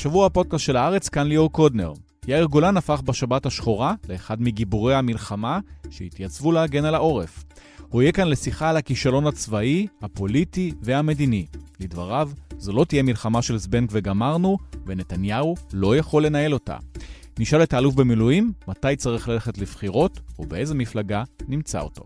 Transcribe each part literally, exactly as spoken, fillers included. השבוע הפודקאסט של הארץ, כאן ליאור קודנר. יאיר גולן הפך בשבת השחורה לאחד מגיבורי המלחמה שהתייצבו להגן על העורף. הוא יהיה כאן לשיחה על הכישלון הצבאי, הפוליטי והמדיני. לדבריו, זו לא תהיה מלחמה של זבנג וגמרנו, ונתניהו לא יכול לנהל אותה. נשאל את האלוף במילואים מתי צריך ללכת לבחירות ובאיזה מפלגה נמצא אותו.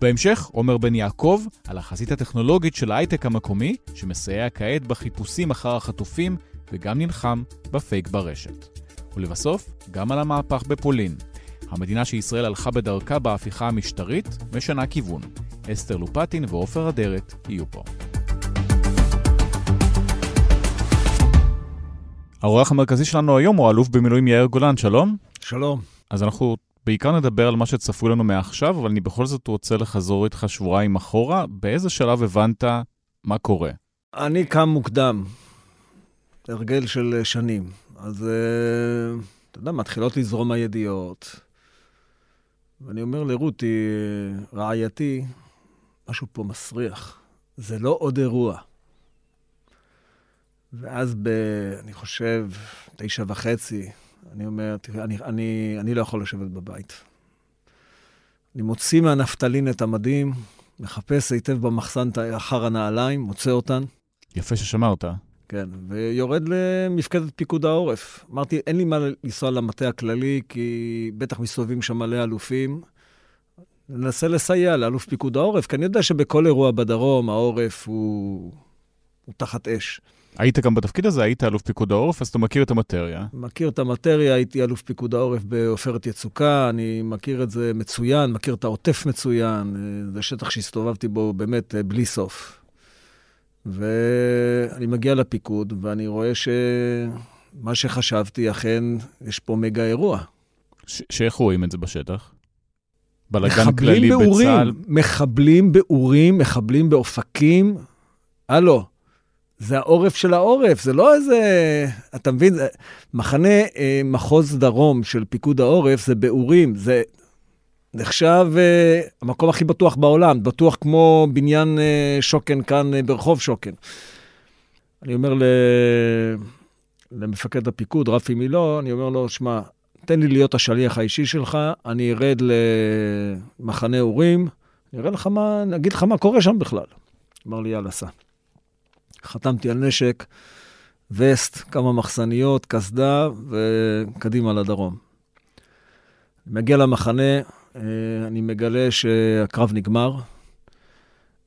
בהמשך, עומר בן יעקב על החזית הטכנולוגית של ההייטק המקומי, שמסייע כעת בחיפושים אחר החטופים וגם נלחם בפייק ברשת. ולבסוף, גם על המהפך בפולין. המדינה שישראל הלכה בדרכה בהפיכה המשטרית משנה כיוון. אסתר לופטין ועופר אדרת יהיו פה. האורח המרכזי שלנו היום הוא אלוף במילואים יאיר גולן, שלום. שלום. אז אנחנו בעיקר נדבר על מה שצפוי לנו מעכשיו, אבל אני בכל זאת רוצה לחזור איתך שבועיים אחורה. באיזה שלב הבנת מה קורה? אני קם מוקדם, הרגל של שנים. אז אתה יודע, מתחילות לזרום הידיעות. ואני אומר לרותי, רעייתי, משהו פה מסריח. זה לא עוד אירוע. ואז ב... אני חושב, תשע וחצי, אני אומר, אני, אני, אני לא יכול לשבת בבית. אני מוציא מהנפתלין את המדים, מחפש היטב במחסן אחר הנעליים, מוצא אותן. יפה ששמרת. כן, ויורד למפקדת פיקוד העורף. אמרתי, אין לי מה לנסוע למטה הכללי, כי בטח מסובבים שם מלא אלופים. ננסה לסייע לאלוף פיקוד העורף, כי אני יודע שבכל אירוע בדרום, העורף הוא, הוא תחת אש. היית גם בתפקיד הזה, היית אלוף פיקוד העורף, אז אתה מכיר את המטריה. מכיר את המטריה, הייתי אלוף פיקוד העורף בעופרת יצוקה, אני מכיר את זה מצוין, מכיר את העוטף מצוין, זה שטח שהסתובבתי בו באמת בלי סוף. ואני מגיע לפיקוד, ואני רואה שמה שחשבתי, אכן יש פה מגה אירוע. ש- שאיך רואים את זה בשטח? בלגן כללי באורים, בצהל? מחבלים באורים, מחבלים באופקים. הלו. זה העורף של העורף, זה לא איזה, אתה מבין, מחנה אה, מחוז דרום של פיקוד העורף, זה באורים, זה נחשב אה, המקום הכי בטוח בעולם, בטוח כמו בניין אה, שוקן כאן אה, ברחוב שוקן. אני אומר ל... למפקד הפיקוד, רפי מילון, אני אומר לו, שמע, תן לי להיות השליח האישי שלך, אני ארד למחנה אורים, אני ארד לך מה, נגיד לך מה קורה שם בכלל. אמר לי, יאללה, סע. חתמתי על נשק, וסט, כמה מחסניות, כסדה, וקדימה לדרום. מגיע למחנה, אני מגלה שהקרב נגמר.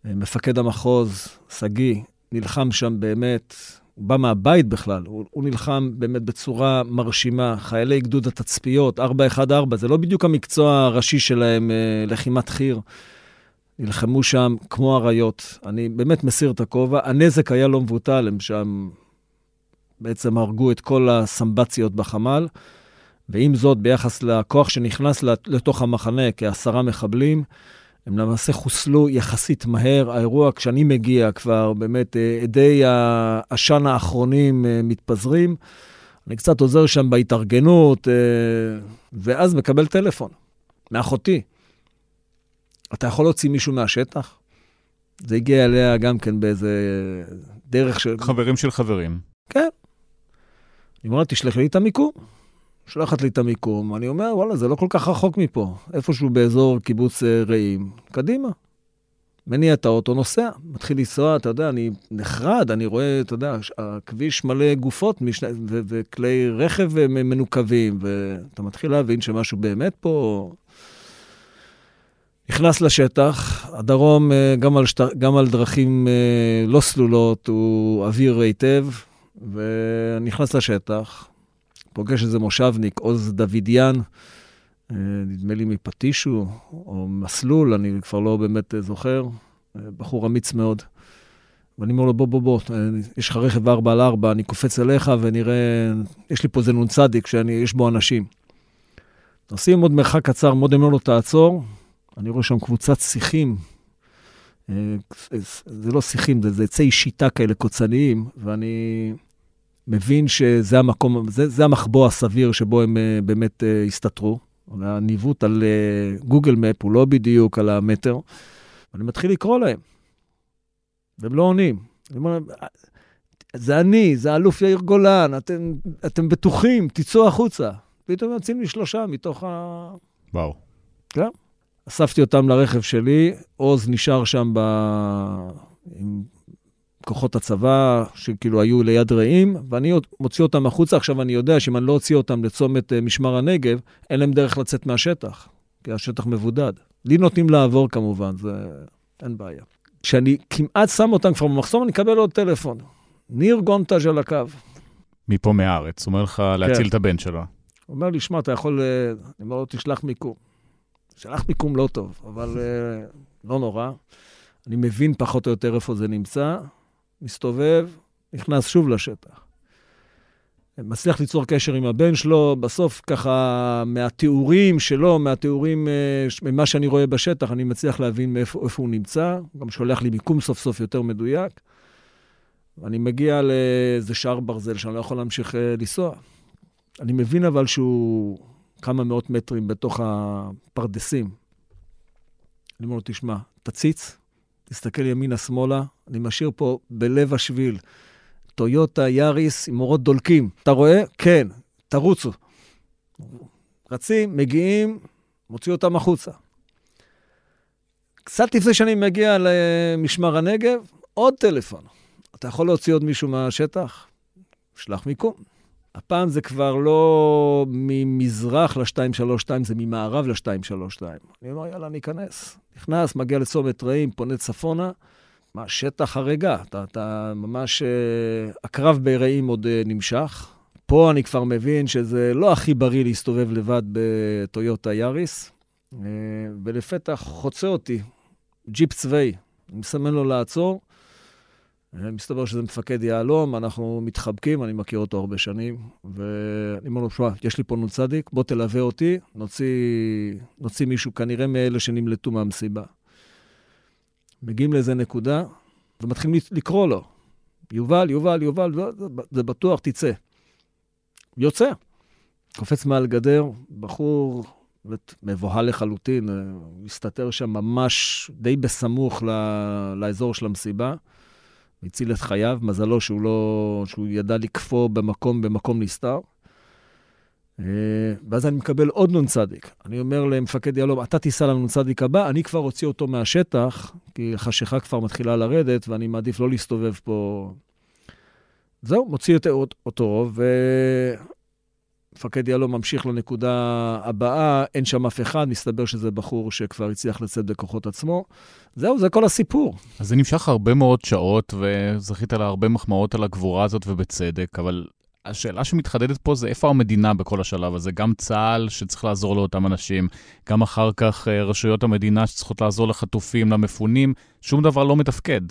מפקד המחוז, סגי, נלחם שם באמת, הוא בא מהבית בכלל, הוא, הוא נלחם באמת בצורה מרשימה, חיילי גדוד התצפיות, ארבע אחת ארבע, זה לא בדיוק המקצוע הראשי שלהם, לחימת חיר. נלחמו שם כמו הריות. אני באמת מסיר את הכובע. הנזק היה לא מבוטל, הם שם בעצם הרגו את כל הסמבציות בחמל, ועם זאת, ביחס לכוח שנכנס לתוך המחנה, כעשרה מחבלים, הם למעשה חוסלו יחסית מהר. האירוע, כשאני מגיע כבר, באמת, עדי השן האחרונים מתפזרים. אני קצת עוזר שם בהתארגנות, ואז מקבל טלפון מאחותי. אתה יכול להוציא מישהו מהשטח? זה הגיע אליה גם כן באיזה דרך של... חברים של חברים. כן. אני אומר, תשלח לי את המיקום. שלחת לי את המיקום. אני אומר, וואלה, זה לא כל כך רחוק מפה. איפשהו באזור קיבוץ רעים. קדימה. מניע את האוטו, נוסע. מתחיל לנסוע, אתה יודע, אני נחרד, אני רואה, אתה יודע, הכביש מלא גופות משנה, ו- וכלי רכב מנוקבים, ואתה מתחיל להבין שמשהו באמת פה... נכנס לשטח, הדרום גם על, שטר, גם על דרכים לא סלולות, הוא אוויר היטב, ונכנס לשטח, פוגש איזה מושבניק, עוז דווידיאן, נדמה לי מפטישו, או מסלול, אני כבר לא באמת זוכר, בחור אמיץ מאוד. ואני אומר לו, בוא, בוא, בוא, יש לך רכב ארבע על ארבע, אני קופץ אליך ונראה, יש לי פה זה נונצדיק, שיש בו אנשים. נוסעים עוד מרחק קצר, מאוד אמר לו, תעצור, אני רואה שם קבוצת שיחים, זה לא שיחים, זה עצי שיטה כאלה קוצניים, ואני מבין שזה המקום, זה, זה המחבוא הסביר שבו הם באמת הסתתרו. הניווט על גוגל מפ הוא לא בדיוק על המטר, ואני מתחיל לקרוא להם, והם לא עונים. אני אומר להם, זה אני, זה אלוף יאיר גולן, אתם, אתם בטוחים, תצאו החוצה. פתאום יוצאים לי שלושה מתוך ה... וואו. כן? אספתי אותם לרכב שלי, עוז נשאר שם ב... עם כוחות הצבא, שכאילו היו ליד רעים, ואני מוציא אותם החוצה. עכשיו אני יודע שאם אני לא הוציא אותם לצומת משמר הנגב, אין להם דרך לצאת מהשטח, כי השטח מבודד. לי נותנים לעבור כמובן, זה... אין בעיה. כשאני כמעט שם אותם כבר במחסום, אני אקבל עוד טלפון. ניר גונטה על הקו. מפה מארץ, אומר לך להציל את הבן שלו. הוא אומר לי, שמע, אתה יכול, אני אומר לו, תשלח מיקום. שלח מיקום לא טוב, אבל לא נורא. אני מבין פחות או יותר איפה זה נמצא, מסתובב, נכנס שוב לשטח. מצליח ליצור קשר עם הבן שלו, בסוף ככה מהתיאורים שלו, מהתיאורים, ממה שאני רואה בשטח, אני מצליח להבין מאיפה, איפה הוא נמצא, הוא גם שולח לי מיקום סוף סוף יותר מדויק, ואני מגיע לאיזה שער ברזל שאני לא יכול להמשיך לנסוע. אני מבין אבל שהוא כמה מאות מטרים בתוך הפרדסים. אני אומר לו, תשמע, תציץ, תסתכל ימינה שמאלה, אני משאיר פה בלב השביל, טויוטה, יריס, עם אורות דולקים. אתה רואה? כן, תרוצו. רצים, מגיעים, מוציאו אותם החוצה. קצת לפני שאני מגיע למשמר הנגב, עוד טלפון. אתה יכול להוציא עוד מישהו מהשטח? שלח מיקום. הפעם זה כבר לא ממזרח ל-שתיים שלוש שתיים, זה ממערב ל-שתיים שלוש שתיים. אני אומר, יאללה, ניכנס. נכנס, מגיע לצומת רעים, פונה צפונה, מה, שטח הרגע, אתה, אתה ממש, uh, הקרב ברעים עוד uh, נמשך. פה אני כבר מבין שזה לא הכי בריא להסתובב לבד בטויוטה יריס, uh, ולפתח חוצה אותי, ג'יפ צבאי, אני מסמן לו לעצור, uh, מסתבר שזה מפקד יעלום, אנחנו מתחבקים, אני מכיר אותו הרבה שנים, ואני אומר לו, שווה, יש לי פה נוצדיק, בוא תלווה אותי, נוציא, נוציא מישהו כנראה מאלה שנמלטו מהמסיבה. מגיעים לאיזה נקודה, ומתחילים לקרוא לו. יובל, יובל, יובל, זה בטוח, תצא. יוצא. קופץ מעל גדר, בחור מבוהל לחלוטין, מסתתר שם ממש די בסמוך לאזור של המסיבה, הציל את חייו, מזלו שהוא לא, שהוא ידע לקפוא במקום, במקום נסתר. ואז אני מקבל עוד נון צדיק. אני אומר למפקד יעלום, אתה תיסע לנו נון צדיק הבא, אני כבר הוציא אותו מהשטח, כי חשיכה כבר מתחילה לרדת, ואני מעדיף לא להסתובב פה. זהו, מוציא אותו רוב, ומפקד יעלום ממשיך לנקודה הבאה, אין שם אף אחד, מסתבר שזה בחור שכבר הצליח לצאת בכוחות עצמו. זהו, זה כל הסיפור. אז זה נמשך הרבה מאוד שעות, וזכית לה הרבה מחמאות על הגבורה הזאת, ובצדק, אבל... השאלה שמתחדדת פה זה איפה המדינה בכל השלב הזה, גם צהל שצריך לעזור לאותם אנשים, גם אחר כך רשויות המדינה שצריכות לעזור לחטופים, למפונים, שום דבר לא מתפקד.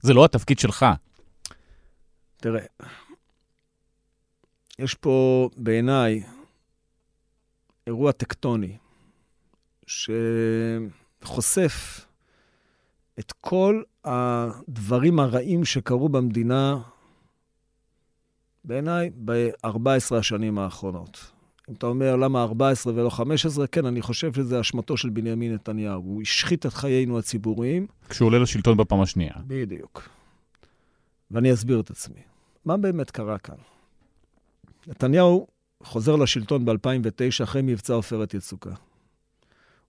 זה לא התפקיד שלך. תראה, יש פה בעיניי אירוע טקטוני, שחושף את כל הדברים הרעים שקרו במדינה, בעיניי, ב-ארבע עשרה השנים האחרונות. אם אתה אומר, למה ארבע עשרה ולא חמש עשרה? כן, אני חושב שזה אשמתו של בנימין נתניהו. הוא השחית את חיינו הציבוריים. כשהוא עולה לשלטון בפעם השנייה. בדיוק. ואני אסביר את עצמי. מה באמת קרה כאן? נתניהו חוזר לשלטון ב-אלפיים ותשע אחרי מבצע עופרת יצוקה.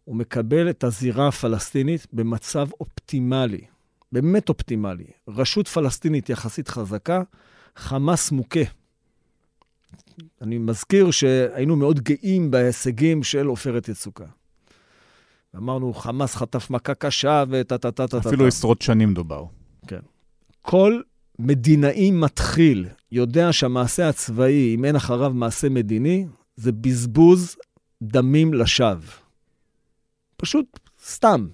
הוא מקבל את הזירה הפלסטינית במצב אופטימלי. באמת אופטימלי. רשות פלסטינית יחסית חזקה, חמאס מוכה. אני מזכיר שהיינו מאוד גאים בהישגים של עופרת יצוקה. אמרנו, חמאס חטף מכה קשה וטטטטטטט. אפילו עשרות שנים דובר. כן. כל מדינאי מתחיל יודע שהמעשה הצבאי, אם אין אחריו מעשה מדיני, זה בזבוז דמים לשווא. פשוט סתם.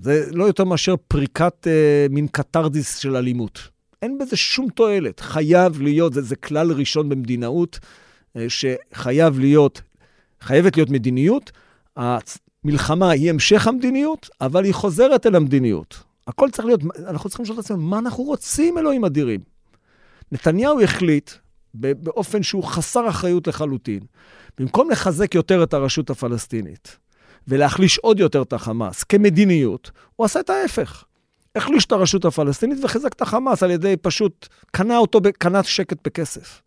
זה לא יותר מאשר פריקת אה, מין קטרדיס של אלימות. אין בזה שום תועלת, חייב להיות, זה, זה כלל ראשון במדינאות, שחייב להיות, חייבת להיות מדיניות, המלחמה היא המשך המדיניות, אבל היא חוזרת אל המדיניות. הכל צריך להיות, אנחנו צריכים לשאול את עצמנו, מה אנחנו רוצים, אלוהים אדירים? נתניהו החליט, באופן שהוא חסר אחריות לחלוטין, במקום לחזק יותר את הרשות הפלסטינית, ולהחליש עוד יותר את החמאס, כמדיניות, הוא עשה את ההפך. החליש את הרשות הפלסטינית וחזק את החמאס על ידי פשוט, קנה אותו, קנה שקט בכסף.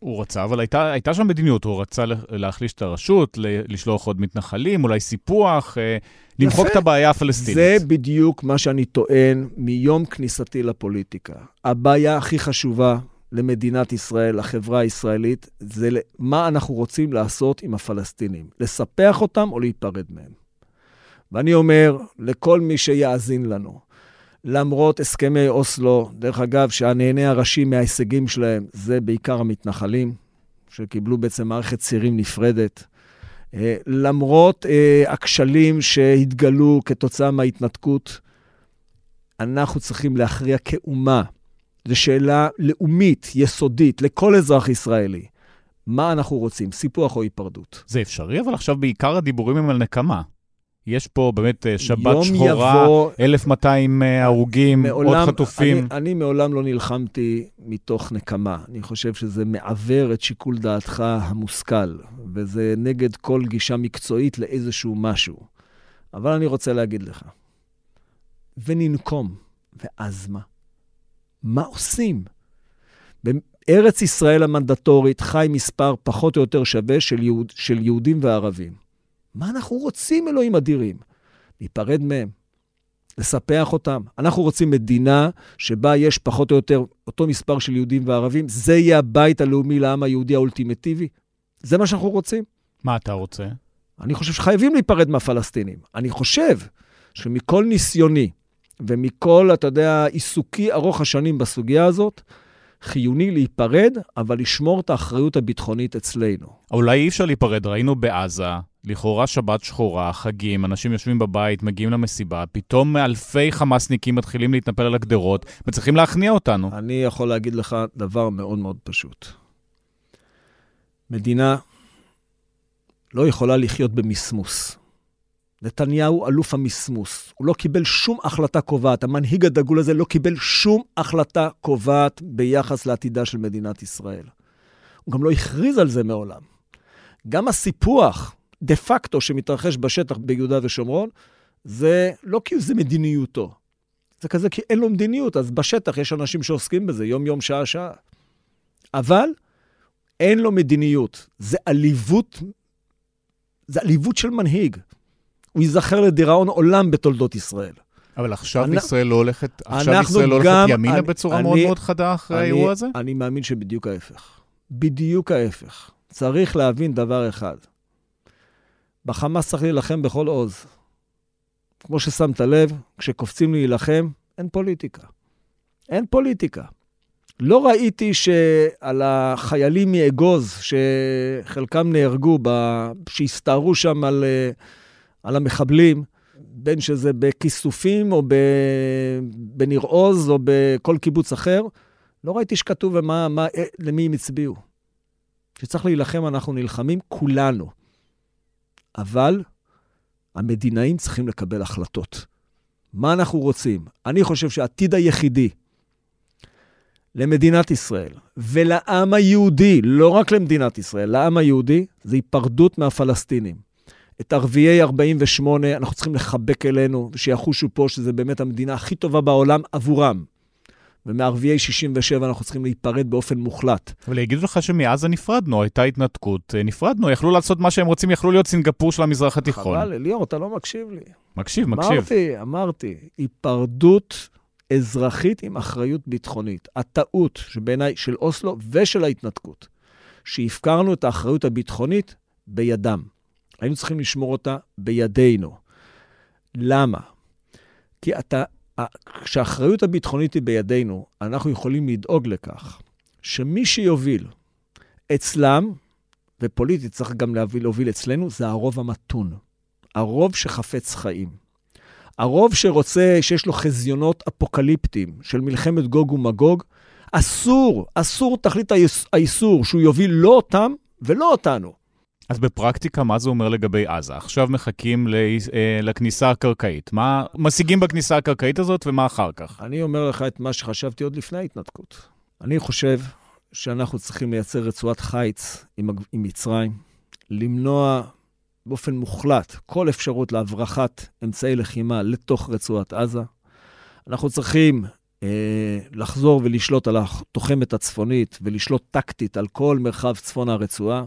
הוא רצה, אבל הייתה, הייתה שם מדיניות, הוא רצה להחליש את הרשות, לשלוח עוד מתנחלים, אולי סיפוח, למחוק את הבעיה הפלסטינית. זה בדיוק מה שאני טוען מיום כניסתי לפוליטיקה. הבעיה הכי חשובה למדינת ישראל, לחברה הישראלית, זה מה אנחנו רוצים לעשות עם הפלסטינים, לספח אותם או להיפרד מהם. ואני אומר לכל מי שיאזין לנו, למרות הסכמי אוסלו, דרך אגב, שהנהנה הראשי מההישגים שלהם, זה בעיקר המתנחלים, שקיבלו בעצם מערכת צירים נפרדת. למרות הכשלים שהתגלו כתוצאה מההתנתקות, אנחנו צריכים להכריע כאומה. זו שאלה לאומית, יסודית, לכל אזרח ישראלי. מה אנחנו רוצים, סיפוח או היפרדות? זה אפשרי, אבל עכשיו בעיקר הדיבורים הם על נקמה. יש פה באמת שבת שחורה, יבוא, אלף מאתיים הרוגים, מעולם, עוד חטופים. אני, אני מעולם לא נלחמתי מתוך נקמה. אני חושב שזה מעבר את שיקול דעתך המושכל, וזה נגד כל גישה מקצועית לאיזשהו משהו. אבל אני רוצה להגיד לך, וננקום, ואז מה? מה עושים? בארץ ישראל המנדטורית חי מספר פחות או יותר שווה של, יהוד, של יהודים וערבים. מה אנחנו רוצים, אלוהים אדירים? להיפרד מהם, לספח אותם. אנחנו רוצים מדינה שבה יש פחות או יותר אותו מספר של יהודים וערבים, זה יהיה הבית הלאומי לעם היהודי האולטימטיבי. זה מה שאנחנו רוצים. מה אתה רוצה? אני חושב שחייבים להיפרד מהפלסטינים. אני חושב שמכל ניסיוני ומכל, אתה יודע, עיסוקי ארוך השנים בסוגיה הזאת, חיוני להיפרד, אבל לשמור את האחריות הביטחונית אצלנו. אולי אי אפשר להיפרד, ראינו בעזה, לכאורה שבת שחורה, חגים, אנשים יושבים בבית, מגיעים למסיבה, פתאום אלפי חמאסניקים מתחילים להתנפל על הגדרות, וצריכים להכניע אותנו. אני יכול להגיד לך דבר מאוד מאוד פשוט. מדינה לא יכולה לחיות במסמוס. נתניהו אלוף המסמוס. הוא לא קיבל שום החלטה קובעת. המנהיג הדגול הזה לא קיבל שום החלטה קובעת ביחס לעתידה של מדינת ישראל. הוא גם לא הכריז על זה מעולם. גם הסיפוח דה פקטו שמתרחש בשטח ביהודה ושומרון, זה לא כי זה מדיניותו. זה כזה כי אין לו מדיניות, אז בשטח יש אנשים שעוסקים בזה, יום יום, שעה שעה. אבל אין לו מדיניות. זה עליבות, זה עליבות של מנהיג. הוא ייזכר לדיראון עולם בתולדות ישראל. אבל עכשיו אני, ישראל לא הולכת, עכשיו ישראל לא הולכת ימינה אני, בצורה אני, מאוד מאוד חדה אחרי האירוע הזה? אני מאמין שבדיוק ההפך. בדיוק ההפך. צריך להבין דבר אחד. בחמאס צריך להילחם בכל עוז. כמו ששמת לב, כשקופצים להילחם, אין פוליטיקה. אין פוליטיקה. לא ראיתי שעל החיילים מאגוז, שחלקם נהרגו, שהסתערו שם על... על המחבלים, בין שזה בכיסופים או בניר עוז או בכל קיבוץ אחר, לא ראיתי שכתוב ומה, מה, למי הם הצביעו. שצריך להילחם, אנחנו נלחמים כולנו. אבל המדינאים צריכים לקבל החלטות. מה אנחנו רוצים? אני חושב שהעתיד היחידי למדינת ישראל ולעם היהודי, לא רק למדינת ישראל, לעם היהודי, זה היפרדות מהפלסטינים. את ערביי ארבעים ושמונה אנחנו צריכים לחבק אלינו, שיחושו פה שזה באמת המדינה הכי טובה בעולם עבורם. ומערביי שישים ושבע אנחנו צריכים להיפרד באופן מוחלט. אבל יגידו לך שמאז נפרדנו, הייתה התנתקות, נפרדנו, יכלו לעשות מה שהם רוצים, יכלו להיות סינגפור של המזרח התיכון. חבל, ליאור, אתה לא מקשיב לי. מקשיב, מקשיב. אמרתי, אמרתי, היפרדות אזרחית עם אחריות ביטחונית. הטעות שבעיניי של אוסלו ושל ההתנתקות, שהפקרנו את האחריות הביטחונית בידם. היינו צריכים לשמור אותה בידינו. למה? כי אתה, כשהאחריות הביטחונית היא בידינו, אנחנו יכולים לדאוג לכך שמי שיוביל אצלם, ופוליטית צריך גם להוביל אצלנו, זה הרוב המתון. הרוב שחפץ חיים. הרוב שרוצה, שיש לו חזיונות אפוקליפטיים של מלחמת גוג ומגוג, אסור, אסור תכלית האיסור שהוא יוביל לא אותם ולא אותנו. אז בפרקטיקה, מה זה אומר לגבי עזה? עכשיו מחכים לכניסה הקרקעית. מה משיגים בכניסה הקרקעית הזאת ומה אחר כך? אני אומר לך את מה שחשבתי עוד לפני ההתנתקות. אני חושב שאנחנו צריכים לייצר רצועת חיץ עם מצרים, למנוע באופן מוחלט כל אפשרות להברחת אמצעי לחימה לתוך רצועת עזה. אנחנו צריכים אה, לחזור ולשלוט על התוחמת הצפונית, ולשלוט טקטית על כל מרחב צפון הרצועה.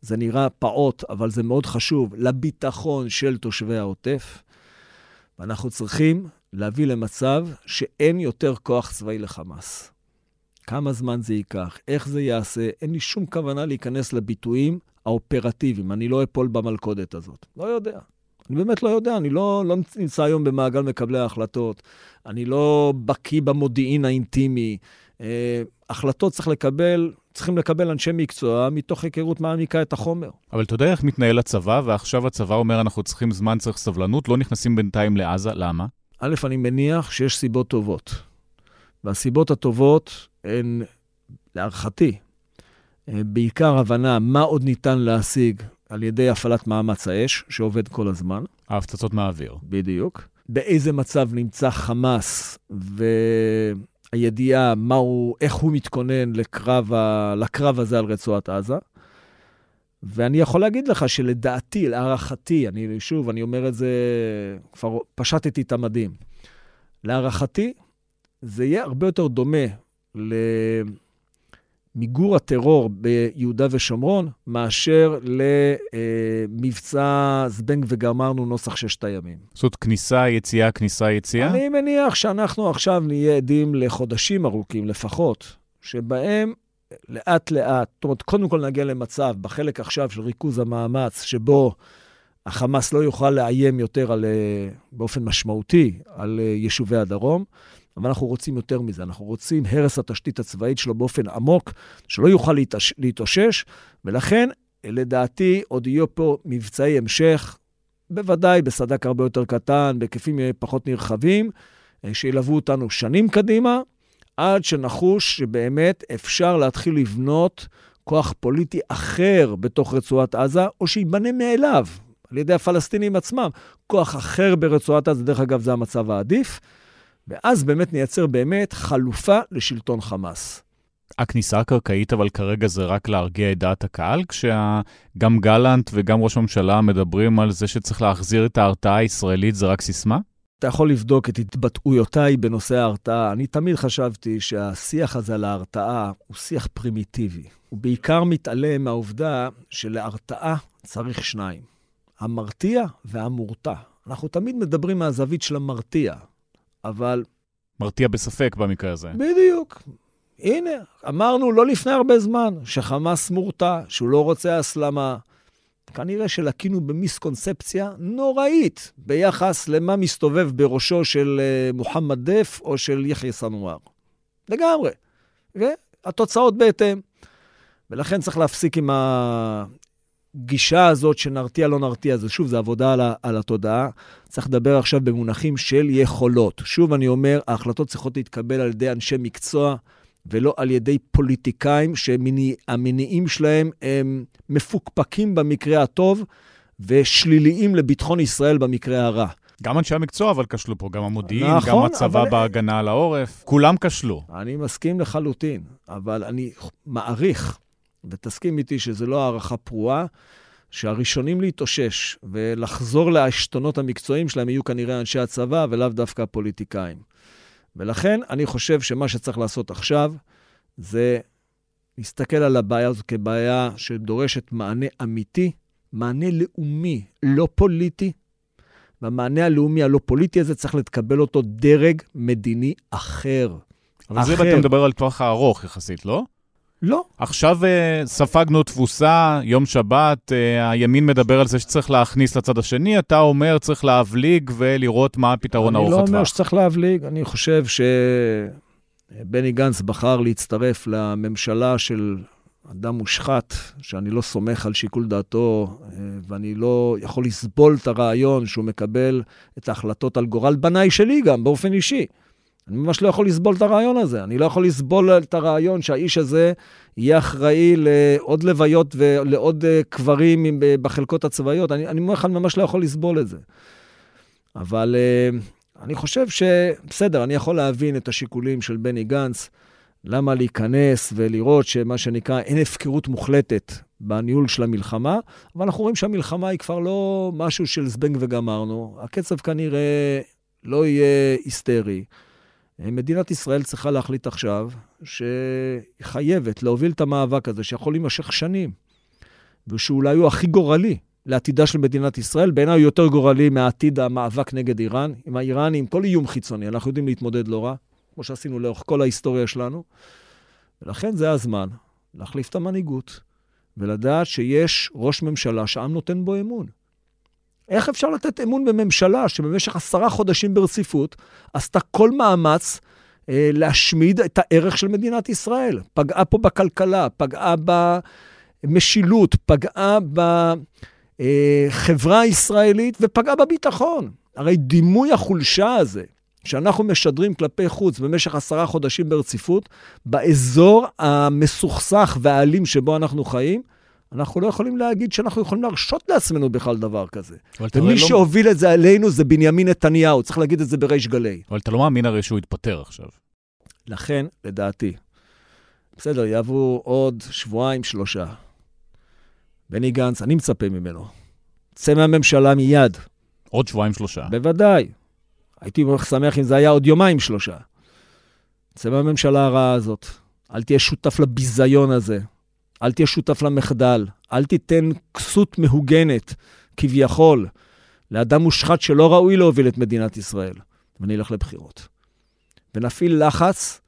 זה נראה פעות, אבל זה מאוד חשוב לביטחון של תושבי העוטף. ואנחנו צריכים להביא למצב שאין יותר כוח צבאי לחמאס. כמה זמן זה ייקח, איך זה יעשה, אין לי שום כוונה להיכנס לביטויים האופרטיביים. אני לא אפול במלכודת הזאת. לא יודע. אני באמת לא יודע, אני לא, לא נמצא היום במעגל מקבלי ההחלטות, אני לא בקיא במודיעין האינטימי. אה, החלטות צריך לקבל, צריכים לקבל אנשי מקצוע מתוך היכרות מעמיקה את החומר. אבל אתה יודע איך מתנהל הצבא, ועכשיו הצבא אומר אנחנו צריכים זמן, צריך סבלנות, לא נכנסים בינתיים לעזה, למה? א', אני מניח שיש סיבות טובות, והסיבות הטובות הן להערכתי, בעיקר הבנה מה עוד ניתן להשיג על ידי הפעלת מאמץ האש, שעובד כל הזמן. ההפצצות מהאוויר. בדיוק. באיזה מצב נמצא חמאס, והידיעה מהו, איך הוא מתכונן לקרב, ה... לקרב הזה על רצועת עזה. ואני יכול להגיד לך שלדעתי, להערכתי, אני שוב, אני אומר את זה, כבר פשטתי את המדים. להערכתי, זה יהיה הרבה יותר דומה ל... מיגור הטרור ביהודה ושומרון, מאשר למבצע זבנג וגמרנו נוסח ששת הימים. זאת כניסה, יציאה, כניסה, יציאה? אני מניח שאנחנו עכשיו נהיה עדים לחודשים ארוכים לפחות, שבהם לאט לאט, זאת אומרת, קודם כל נגיע למצב, בחלק עכשיו של ריכוז המאמץ, שבו החמאס לא יוכל לאיים יותר על, באופן משמעותי על יישובי הדרום, אבל אנחנו רוצים יותר מזה, אנחנו רוצים הרס התשתית הצבאית שלו באופן עמוק, שלא יוכל להתאושש, ולכן, לדעתי, עוד יהיה פה מבצעי המשך, בוודאי בסדק הרבה יותר קטן, בהיקפים פחות נרחבים, שילוו אותנו שנים קדימה, עד שנחוש שבאמת אפשר להתחיל לבנות כוח פוליטי אחר בתוך רצועת עזה, או שיבנה מאליו, על ידי הפלסטינים עצמם, כוח אחר ברצועת עזה, דרך אגב זה המצב העדיף, ואז באמת נייצר באמת חלופה לשלטון חמאס. הכניסה הקרקעית, אבל כרגע זה רק להרגיע את דעת הקהל, כשגם גלנט וגם ראש הממשלה מדברים על זה שצריך להחזיר את ההרתעה הישראלית, זה רק סיסמה? אתה יכול לבדוק את התבטאויותיי בנושא ההרתעה. אני תמיד חשבתי שהשיח הזה על ההרתעה הוא שיח פרימיטיבי. הוא בעיקר מתעלם מהעובדה שלהרתעה צריך שניים. המרתיע והמורתע. אנחנו תמיד מדברים מהזווית של המרתיע. אבל... מרתיע בספק במקרה הזה. בדיוק. הנה, אמרנו לא לפני הרבה זמן, שחמאס מורתע, שהוא לא רוצה הסלמה. כנראה שלקינו במיסקונספציה נוראית, ביחס למה מסתובב בראשו של מוחמד דף, או של יחיא סנואר. לגמרי. והתוצאות בהתאם. ולכן צריך להפסיק עם הגישה הזאת, שנרתיע לא נרתיע. זה שוב, זה עבודה על, על התודעה. צריך לדבר עכשיו במונחים של יכולות. שוב אני אומר, ההחלטות צריכות להתקבל על ידי אנשי מקצוע, ולא על ידי פוליטיקאים שהמניעים שלהם הם מפוקפקים במקרה הטוב, ושליליים לביטחון ישראל במקרה הרע. גם אנשי המקצוע אבל קשלו פה, גם המודיעין, נכון, גם הצבא אבל... בהגנה על העורף, כולם קשלו. אני מסכים לחלוטין, אבל אני מעריך, ותסכים איתי שזה לא הערכה פרועה, שהראשונים להתאושש ולחזור להשתונות המקצועיים שלהם יהיו כנראה אנשי הצבא ולאו דווקא הפוליטיקאים. ולכן אני חושב שמה שצריך לעשות עכשיו זה להסתכל על הבעיה הזו כבעיה שדורשת מענה אמיתי, מענה לאומי, לא פוליטי. והמענה הלאומי הלא פוליטי הזה צריך להתקבל אותו דרג מדיני אחר. אבל אחר. זה אתה מדבר על טווח הארוך יחסית, לא? לא. עכשיו ספגנו תבוסה, יום שבת, הימין מדבר על זה שצריך להכניס לצד השני, אתה אומר צריך להבליג ולראות מה הפתרון הארוך הטווח. אני לא אומר שצריך להבליג, אני חושב שבני גנץ בחר להצטרף לממשלה של אדם מושחת, שאני לא סומך על שיקול דעתו, ואני לא יכול לסבול את הרעיון שהוא מקבל את ההחלטות על גורל בני שלי גם, באופן אישי. אני ממש לא יכול לסבול את הרעיון הזה. אני לא יכול לסבול את הרעיון שהאיש הזה יהיה אחראי לעוד לוויות ולעוד קברים בחלקות הצבאיות. אני, אני ממש לא יכול לסבול את זה. אבל אני חושב שבסדר, אני יכול להבין את השיקולים של בני גנץ, למה להיכנס ולראות שמה שנקרא אין הפקרות מוחלטת בניהול של המלחמה, אבל אנחנו רואים שהמלחמה היא כבר לא משהו של זבנג וגמרנו. הקצב כנראה לא יהיה היסטרי. מדינת ישראל צריכה להחליט עכשיו שחייבת להוביל את המאבק הזה, שיכול להימשך שנים, ושאולי הוא הכי גורלי לעתידה של מדינת ישראל, בעיניי הוא יותר גורלי מהעתיד המאבק נגד איראן, עם האיראני, עם כל איום חיצוני, אנחנו יודעים להתמודד לא רע, כמו שעשינו לאורך כל ההיסטוריה שלנו, ולכן זה הזמן להחליף את המנהיגות, ולדעת שיש ראש ממשלה שהעם נותן בו אמון. איך אפשר לתת אמון בממשלה שבמשך עשרה חודשים ברציפות עשתה כל מאמץ אה, להשמיד את הערך של מדינת ישראל? פגעה פה בכלכלה, פגעה במשילות, פגעה בחברה הישראלית ופגעה בביטחון. הרי דימוי החולשה הזה שאנחנו משדרים כלפי חוץ במשך עשרה חודשים ברציפות, באזור המסוכסך והאלים שבו אנחנו חיים, אנחנו לא יכולים להגיד שאנחנו יכולים להרשות לעצמנו בכלל דבר כזה. ומי שהוביל את זה עלינו זה בנימין נתניהו, צריך להגיד את זה בריש גלי. אבל אתה לא מאמין הרי שהוא יתפטר עכשיו. לכן, לדעתי, בסדר, יעברו עוד שבועיים, שלושה. בני גנץ, אני מצפה ממנו. צא מהממשלה מיד. עוד שבועיים, שלושה. בוודאי. הייתי שמח אם זה היה עוד יומיים, שלושה. צא מהממשלה הרעה הזאת. אל תהיה שותף לביזיון הזה. אל תהיה שותף למחדל, אל תיתן כסות מהוגנת, כביכול, לאדם מושחת שלא ראוי להוביל את מדינת ישראל. ונלך לבחירות. ונפעיל לחץ,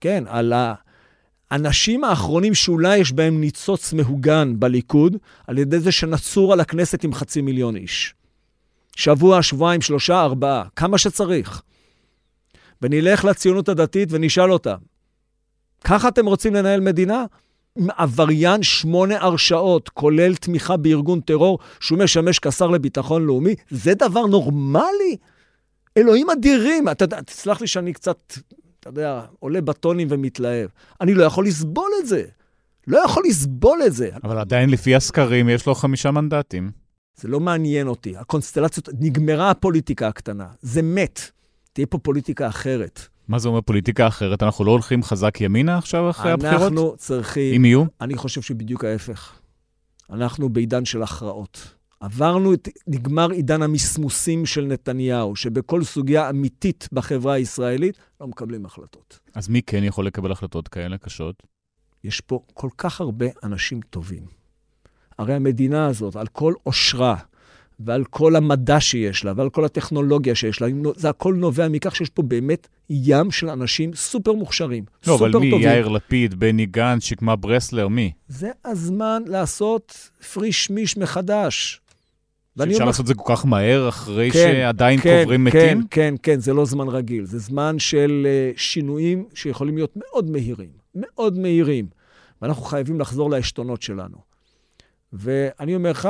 כן, על האנשים האחרונים שאולי יש בהם ניצוץ מהוגן בליכוד, על ידי זה שנצור על הכנסת עם חצי מיליון איש. שבוע, שבועיים, שלושה, ארבעה, כמה שצריך. ונלך לציונות הדתית ונשאל אותה, ככה אתם רוצים לנהל מדינה? עבריין שמונה הרשאות, כולל תמיכה בארגון טרור, שהוא משמש כשר לביטחון לאומי, זה דבר נורמלי? אלוהים אדירים, אתה יודע, תסלח לי שאני קצת, אתה יודע, עולה בטונים ומתלהב. אני לא יכול לסבול את זה. לא יכול לסבול את זה. אבל עדיין לפי הסקרים יש לו חמישה מנדטים. זה לא מעניין אותי. הקונסטלציות, נגמרה הפוליטיקה הקטנה. זה מת. תהיה פה פוליטיקה אחרת. מה זה אומר פוליטיקה אחרת? אנחנו לא הולכים חזק ימינה עכשיו אחרי הבחירות? אנחנו צריכים... אם יהיו? אני חושב שבדיוק ההפך. אנחנו בעידן של הכרעות. עברנו את... נגמר עידן המסמוסים של נתניהו, שבכל סוגיה אמיתית בחברה הישראלית לא מקבלים החלטות. אז מי כן יכול לקבל החלטות כאלה קשות? יש פה כל כך הרבה אנשים טובים. הרי המדינה הזאת, על כל עושרה, ועל כל המדע שיש לה, ועל כל הטכנולוגיה שיש לה, זה הכל נובע מכך שיש פה באמת ים של אנשים סופר מוכשרים, לא, סופר טובים. לא, אבל מי? יאיר לפיד, בני גנץ, שקמה ברסלר, מי? זה הזמן לעשות פריש מיש מחדש. אפשר לעשות זה כל כך מהר, אחרי כן, שעדיין כן, קוברים כן, מתים? כן, כן, זה לא זמן רגיל. זה זמן של שינויים שיכולים להיות מאוד מהירים. מאוד מהירים. ואנחנו חייבים לחזור להשתונות שלנו. ואני אומר לך,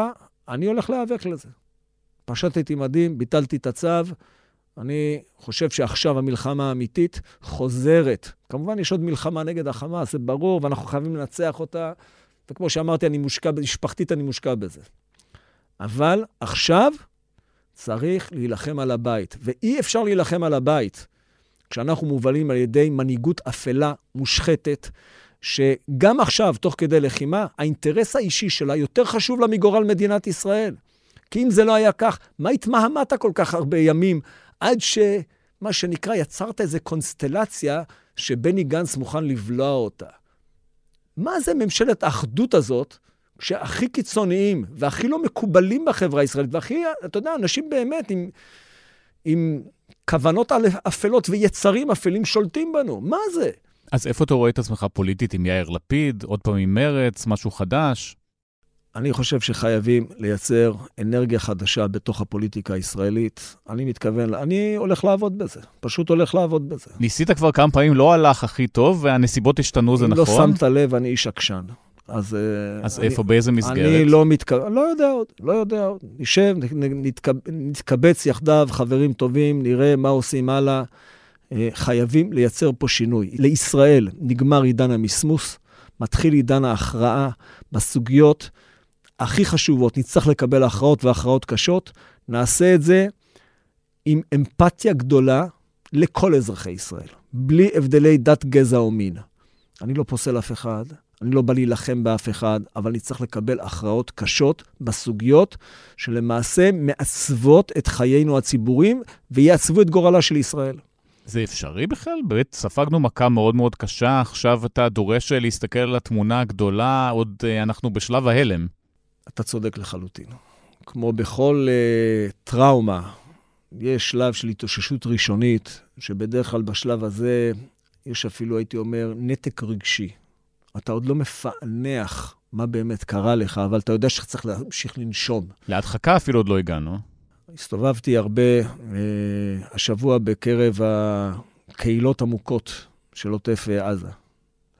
אני הולך להיאבק לזה. פשטתי מדים, ביטלתי את הצו, אני חושב שעכשיו המלחמה האמיתית חוזרת. כמובן יש עוד מלחמה נגד החמאס, זה ברור, ואנחנו חייבים לנצח אותה, וכמו שאמרתי, אני מושקע, משפחתית אני מושקע בזה. אבל עכשיו צריך להילחם על הבית, ואי אפשר להילחם על הבית, כשאנחנו מובלים על ידי מנהיגות אפלה מושחתת, שגם עכשיו, תוך כדי לחימה, האינטרס האישי שלה יותר חשוב לה מגורל מדינת ישראל. כי אם זה לא היה כך, מה התמהמת כל כך הרבה ימים, עד שמה שנקרא יצרת איזו קונסטלציה שבני גנץ מוכן לבלוע אותה. מה זה ממשלת האחדות הזאת, שהכי קיצוניים והכי לא מקובלים בחברה הישראלית, והכי, אתה יודע, אנשים באמת עם, עם כוונות אפלות ויצרים אפלים שולטים בנו. מה זה? אז איפה אתה רואה את עצמך פוליטית עם יאיר לפיד, עוד פעם עם מרץ, משהו חדש? אני חושב שחייבים לייצר אנרגיה חדשה בתוך הפוליטיקה הישראלית. אני מתכוון, אני הולך לעבוד בזה. פשוט הולך לעבוד בזה. ניסית כבר כמה פעמים, לא הלך הכי טוב, והנסיבות השתנו, זה נכון? אם לא שמת לב, אני איש עקשן. אז, אז אני, איפה, באיזה מסגרת? אני לא מתכוון, לא יודע עוד, לא יודע עוד. נשב, נתקב, נתקבץ יחדיו, חברים טובים, נראה מה עושים הלאה. חייבים לייצר פה שינוי. לישראל נגמר עידן המסמוס, מתחיל עידן ההכרעה בסוגיות הכי חשובות. נצטרך לקבל הכרעות והכרעות קשות. נעשה את זה עם אמפתיה גדולה לכל אזרחי ישראל, בלי הבדלי דת, גזע או מין. אני לא פוסל אף אחד, אני לא בא להילחם באף אחד, אבל נצטרך לקבל הכרעות קשות בסוגיות שלמעשה מעצבות את חיינו הציבוריים ויעצבו את גורלה של ישראל. זה אפשרי בכלל? באמת ספגנו מכה מאוד מאוד קשה, עכשיו אתה דורש להסתכל על התמונה הגדולה, עוד אנחנו בשלב ההלם. אתה צודק לחלוטין. כמו בכל uh, טראומה, יש שלב של התאוששות ראשונית, שבדרך כלל בשלב הזה יש אפילו, הייתי אומר, נתק רגשי. אתה עוד לא מפענח מה באמת קרה לך, אבל אתה יודע שצריך להמשיך לנשום. להדחקה אפילו עוד לא הגענו. הסתובבתי הרבה אה, השבוע בקרב הקהילות עמוקות של עוטף עזה.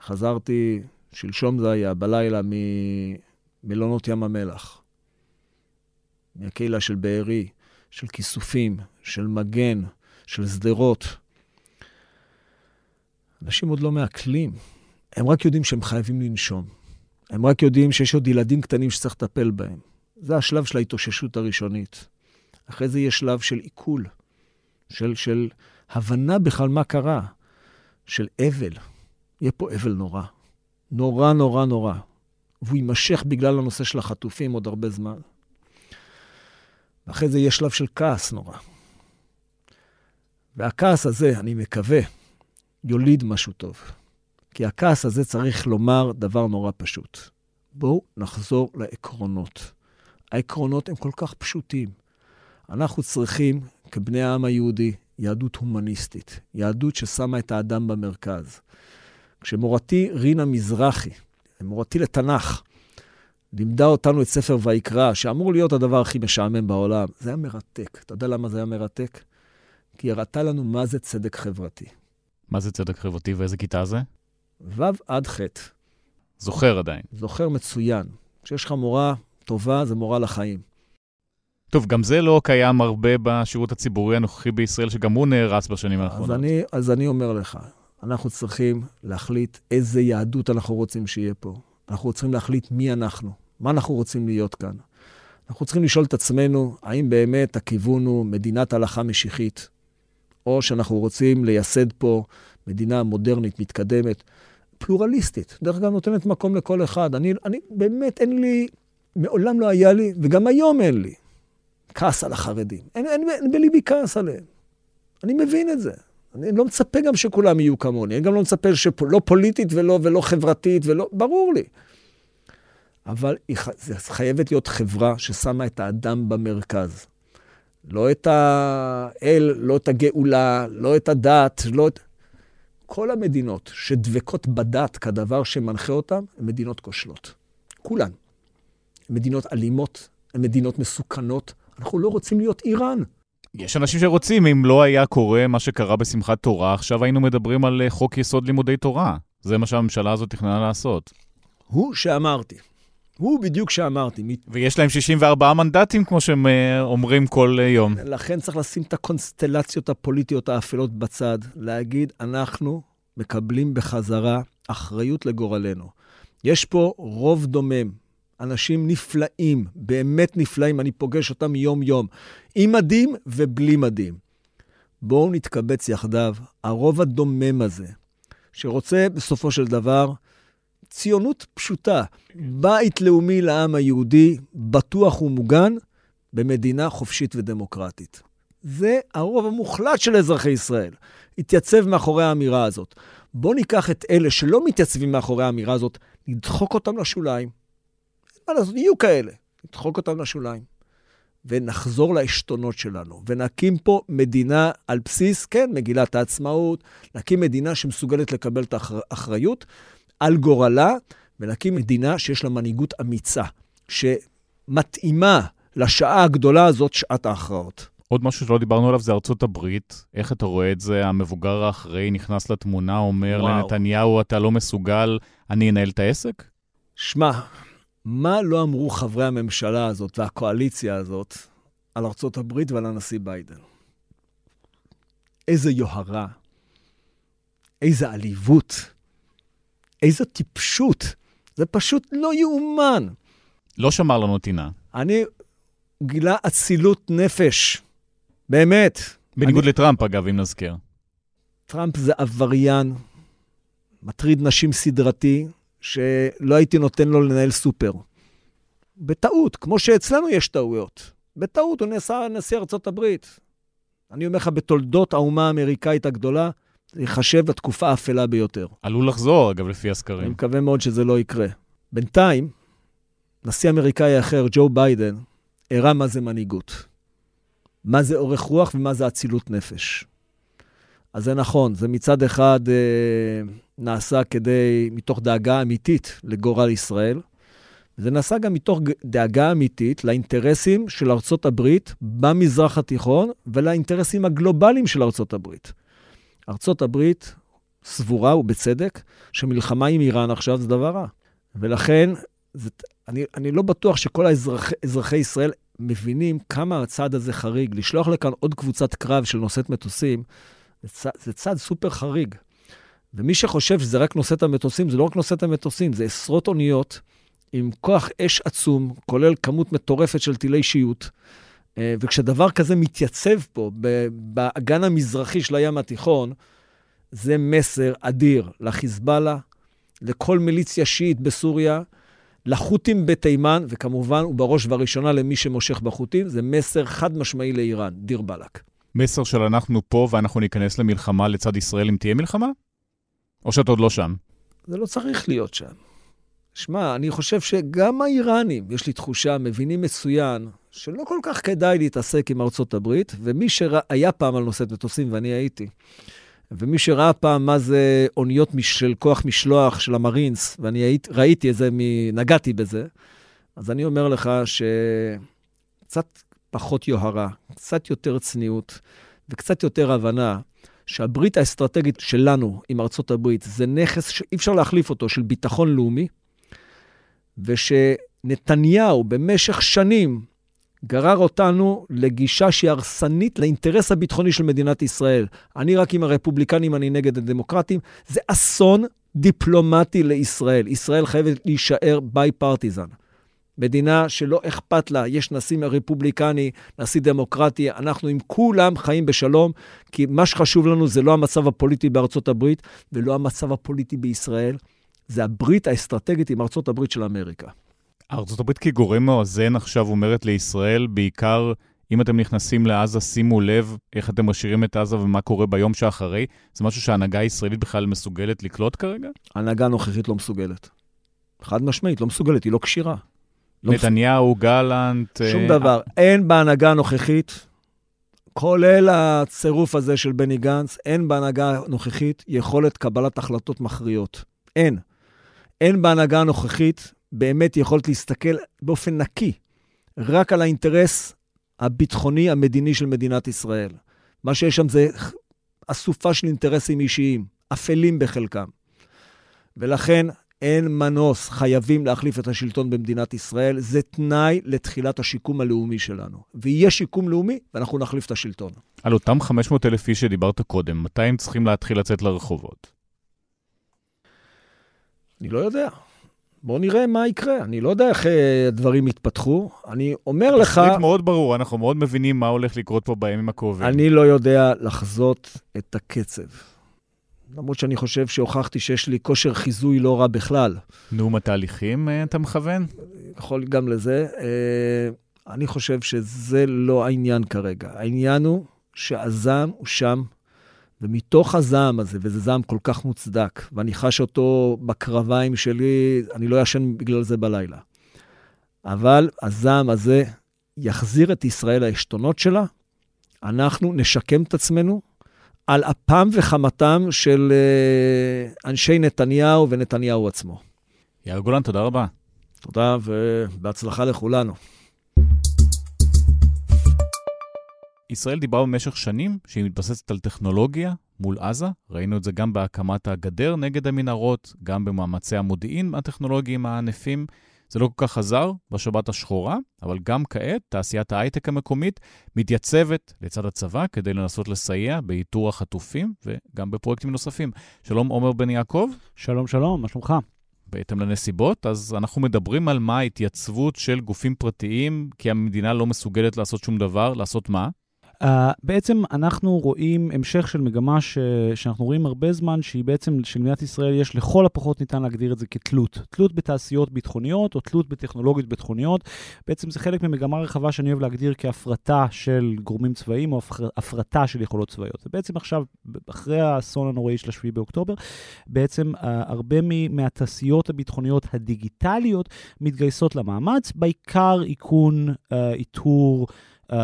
חזרתי, שלשום זה היה, בלילה ממלונות ים המלח. מהקהילה של בערי, של כיסופים, של מגן, של סדרות. אנשים עוד לא מעכלים. הם רק יודעים שהם חייבים לנשום. הם רק יודעים שיש עוד ילדים קטנים שצריך לטפל בהם. זה השלב של ההתאוששות הראשונית. אחרי זה יש שלב של עיכול, של, של הבנה בכלל מה קרה, של אבל. יהיה פה אבל נורא. נורא, נורא, נורא. והוא יימשך בגלל הנושא של החטופים עוד הרבה זמן. ואחרי זה יש שלב של כעס נורא. והכעס הזה, אני מקווה, יוליד משהו טוב. כי הכעס הזה צריך לומר דבר נורא פשוט. בואו נחזור לעקרונות. העקרונות הם כל כך פשוטים. אנחנו צריכים, כבני העם היהודי, יהדות הומניסטית. יהדות ששמה את האדם במרכז. כשמורתי רינה מזרחי, מורתי לתנ"ך, לימדה אותנו את ספר ויקרא, שאמור להיות הדבר הכי משעמם בעולם. זה היה מרתק. אתה יודע למה זה היה מרתק? כי היא הראתה לנו מה זה צדק חברתי. מה זה צדק חברתי ואיזה כיתה זה? ו' עד ח'. זוכר עדיין. זוכר מצוין. כשיש לך מורה טובה, זה מורה לחיים. טוב, גם זה לא קיים הרבה בשירות הציבורי הנוכחי בישראל, שגם הוא נהרס בשנים האחרונות. אז אני, אז אני אומר לך, אנחנו צריכים להחליט איזה יהדות אנחנו רוצים שיהיה פה. אנחנו צריכים להחליט מי אנחנו, מה אנחנו רוצים להיות כאן. אנחנו צריכים לשאול את עצמנו, האם באמת הכיוון הוא מדינת הלכה משיחית, או שאנחנו רוצים לייסד פה מדינה מודרנית, מתקדמת, פלורליסטית. דרך אגב, נותנת מקום לכל אחד. אני, אני באמת אין לי, מעולם לא היה לי, וגם היום אין לי. כעס על החרדים. אין, אין, אין בליבי כעס עליהם. אני מבין את זה. אני לא מצפה גם שכולם יהיו כמוני. אני גם לא מצפה שלא פוליטית ולא, ולא חברתית ולא, ברור לי. אבל זה חייבת להיות חברה ששמה את האדם במרכז. לא את האל, לא את הגאולה, לא את הדת, לא את... כל המדינות שדבקות בדת כדבר שמנחה אותם, הן מדינות כושלות. כולן. מדינות אלימות, מדינות מסוכנות. אנחנו לא רוצים להיות איראן. יש אנשים שרוצים, אם לא היה קורה מה שקרה בשמחת תורה, עכשיו היינו מדברים על חוק יסוד לימודי תורה. זה מה שהממשלה הזאת תכננה לעשות. הוא שאמרתי. הוא בדיוק שאמרתי. ויש להם שישים וארבעה מנדטים, כמו שהם אומרים כל יום. לכן צריך לשים את הקונסטלציות הפוליטיות האפלות בצד, להגיד, אנחנו מקבלים בחזרה אחריות לגורלנו. יש פה רוב דומם. אנשים נפלאים, באמת נפלאים, אני פוגש אותם יום יום, עם מדים ובלי מדים. בואו נתקבץ יחדיו, הרוב הדומם הזה, שרוצה בסופו של דבר, ציונות פשוטה, בית לאומי לעם היהודי, בטוח ומוגן, במדינה חופשית ודמוקרטית. זה הרוב המוחלט של אזרחי ישראל, התייצב מאחורי האמירה הזאת. בואו ניקח את אלה שלא מתייצבים מאחורי האמירה הזאת, נדחוק אותם לשוליים, אז יהיו כאלה, נדחוק אותם לשוליים, ונחזור להשתונות שלנו, ונקים פה מדינה על בסיס, כן, מגילת העצמאות, נקים מדינה שמסוגלת לקבל את האחריות על גורלה, ונקים מדינה שיש לה מנהיגות אמיצה, שמתאימה לשעה הגדולה הזאת, שעת ההכרעות. עוד משהו שלא דיברנו עליו זה ארצות הברית. איך אתה רואה את זה? המבוגר האחראי נכנס לתמונה, אומר וואו. לנתניהו, אתה לא מסוגל, אני אנהל את העסק? שמע, מה לא אמרו חברי הממשלה הזאת והקואליציה הזאת על ארצות הברית ועל הנשיא ביידן? איזה יוהרה, איזה עליבות, איזה טיפשות. זה פשוט לא יאומן. לא שמר לנו טינה. אני גילה אצילות נפש, באמת. בניגוד אני... לטראמפ אגב, אם נזכר. טראמפ זה עבריין, מטריד נשים סדרתי, שלא הייתי נותן לו לנהל סופר. בטעות, כמו שאצלנו יש טעויות. בטעות הוא נשיא ארצות הברית. אני אומר לך, בתולדות האומה האמריקאית הגדולה, יחשב התקופה האפלה ביותר. עלול לחזור, אגב, לפי הסקרים. אני מקווה מאוד שזה לא יקרה. בינתיים, נשיא אמריקאי אחר, ג'ו ביידן, הראה מה זה מנהיגות. מה זה אורך רוח ומה זה אצילות נפש. אז זה נכון, זה מצד אחד אה, נעשה כדי, מתוך דאגה אמיתית לגורל ישראל, זה נעשה גם מתוך דאגה אמיתית לאינטרסים של ארצות הברית במזרח התיכון, ולאינטרסים הגלובליים של ארצות הברית. ארצות הברית סבורה ובצדק, שמלחמה עם איראן עכשיו זה דבר רע. ולכן, זה, אני, אני לא בטוח שכל האזרח, אזרחי ישראל מבינים כמה הצעד הזה חריג. לשלוח לכאן עוד קבוצת קרב של נושאת מטוסים, זה, צע, זה צעד סופר חריג. ומי שחושב שזה רק נושאת המטוסים, זה לא רק נושאת המטוסים, זה עשרות אוניות, עם כוח אש עצום, כולל כמות מטורפת של טילי שיוט, וכשדבר כזה מתייצב פה, באגן המזרחי של הים התיכון, זה מסר אדיר לחיזבאללה, לכל מיליציה שיעית בסוריה, לחות'ים בתימן, וכמובן, ובראש ובראשונה למי שמושך בחות'ים, זה מסר חד משמעי לאיראן, דיר בלק. מסר של אנחנו פה ואנחנו ניכנס למלחמה לצד ישראל, אם תהיה מלחמה? או שאת עוד לא שם? זה לא צריך להיות שם. שמע, אני חושב שגם האיראנים, יש לי תחושה, מבינים מצוין, שלא כל כך כדאי להתעסק עם ארצות הברית, ומי שהיה פעם על נושאת מטוסים, ואני הייתי, ומי שראה פעם מה זה אוניות של כוח משלוח של המרינס, ואני ראיתי את זה, נגעתי בזה, אז אני אומר לך שקצת פחות יוהרה, קצת יותר צניעות, וקצת יותר הבנה, שהברית האסטרטגית שלנו עם ארצות הברית, זה נכס שאי אפשר להחליף אותו, של ביטחון לאומי, ושנתניהו במשך שנים גרר אותנו לגישה שהיא הרסנית לאינטרס הביטחוני של מדינת ישראל. אני רק עם הרפובליקנים, אני נגד הדמוקרטים. זה אסון דיפלומטי לישראל. ישראל חייבת להישאר ביי-פרטיזן. מדינה שלא אכפת לה, יש נשיא רפובליקני, נשיא דמוקרטי, אנחנו עם כולם חיים בשלום, כי מה שחשוב לנו זה לא המצב הפוליטי בארצות הברית, ולא המצב הפוליטי בישראל, זה הברית האסטרטגית עם ארצות הברית של אמריקה. ארצות הברית כגורם מאזן עכשיו אומרת לישראל, בעיקר אם אתם נכנסים לעזה, שימו לב איך אתם משאירים את עזה ומה קורה ביום שאחרי, זה משהו שההנהגה הישראלית בכלל מסוגלת לקלוט כרגע? ההנהגה הנוכחית לא מסוגלת. חד משמעית, לא מסוגלת, היא לא קשירה. נתניהו, גלנט... שום דבר. אין בהנהגה הנוכחית, כולל הצירוף הזה של בני גנץ, אין בהנהגה הנוכחית יכולת קבלת החלטות מכריעות. אין. אין בהנהגה הנוכחית באמת יכולת להסתכל באופן נקי, רק על האינטרס הביטחוני המדיני של מדינת ישראל. מה שיש שם זה אסופה של אינטרסים אישיים, אפלים בחלקם. ולכן אין מנוס, חייבים להחליף את השלטון במדינת ישראל, זה תנאי לתחילת השיקום הלאומי שלנו. ויהיה שיקום לאומי ואנחנו נחליף את השלטון. על אותם חמש מאות אלף איש שדיברת קודם, מתי הם צריכים להתחיל לצאת לרחובות? אני לא יודע. בואו נראה מה יקרה. אני לא יודע איך הדברים יתפתחו. אני אומר לך... תסריט מאוד ברור, אנחנו מאוד מבינים מה הולך לקרות פה בימים הקרובים. אני לא יודע לחזות את הקצב. למרות שאני חושב שהוכחתי שיש לי כושר חיזוי לא רע בכלל. נאום התהליכים, אתה מכוון? יכול גם לזה. אני חושב שזה לא העניין כרגע. העניין הוא שהזעם הוא שם, ומתוך הזעם הזה, וזה זעם כל כך מוצדק, ואני חש אותו בקרביים שלי, אני לא ישן בגלל זה בלילה. אבל הזעם הזה יחזיר את ישראל להשתונות שלה, אנחנו נשקם את עצמנו, על אפם וחמתם של אנשי נתניהו ונתניהו עצמו. יאיר גולן, תודה רבה. תודה, ובהצלחה לכולנו. ישראל דיברה במשך שנים שהיא מתבססת על טכנולוגיה מול עזה, ראינו את זה גם בהקמת הגדר נגד המנהרות, גם במאמצי המודיעין הטכנולוגיים הענפים, זה לא כל כך חזר בשבת השחורה, אבל גם כעת תעשיית ההייטק המקומית מתייצבת לצד הצבא כדי לנסות לסייע באיתור החטופים וגם בפרויקטים נוספים. שלום עומר בן יעקב. שלום שלום, מה שלומך? בהתאם לנסיבות, אז אנחנו מדברים על מה ההתייצבות של גופים פרטיים, כי המדינה לא מסוגלת לעשות שום דבר, לעשות מה? Uh, בעצם אנחנו רואים המשך של מגמה ש... שאנחנו רואים הרבה זמן, שהיא בעצם שלמדינת ישראל יש לכל הפחות ניתן להגדיר את זה כתלות. תלות בתעשיות ביטחוניות או תלות בטכנולוגיות ביטחוניות. בעצם זה חלק ממגמה רחבה שאני אוהב להגדיר כהפרטה של גורמים צבאיים או הפרטה של יכולות צבאיות. ובעצם עכשיו, אחרי האסון הנוראי של השביעי באוקטובר, בעצם uh, הרבה מהתעשיות הביטחוניות הדיגיטליות מתגייסות למאמץ, בעיקר איכון, uh, איתור, Uh,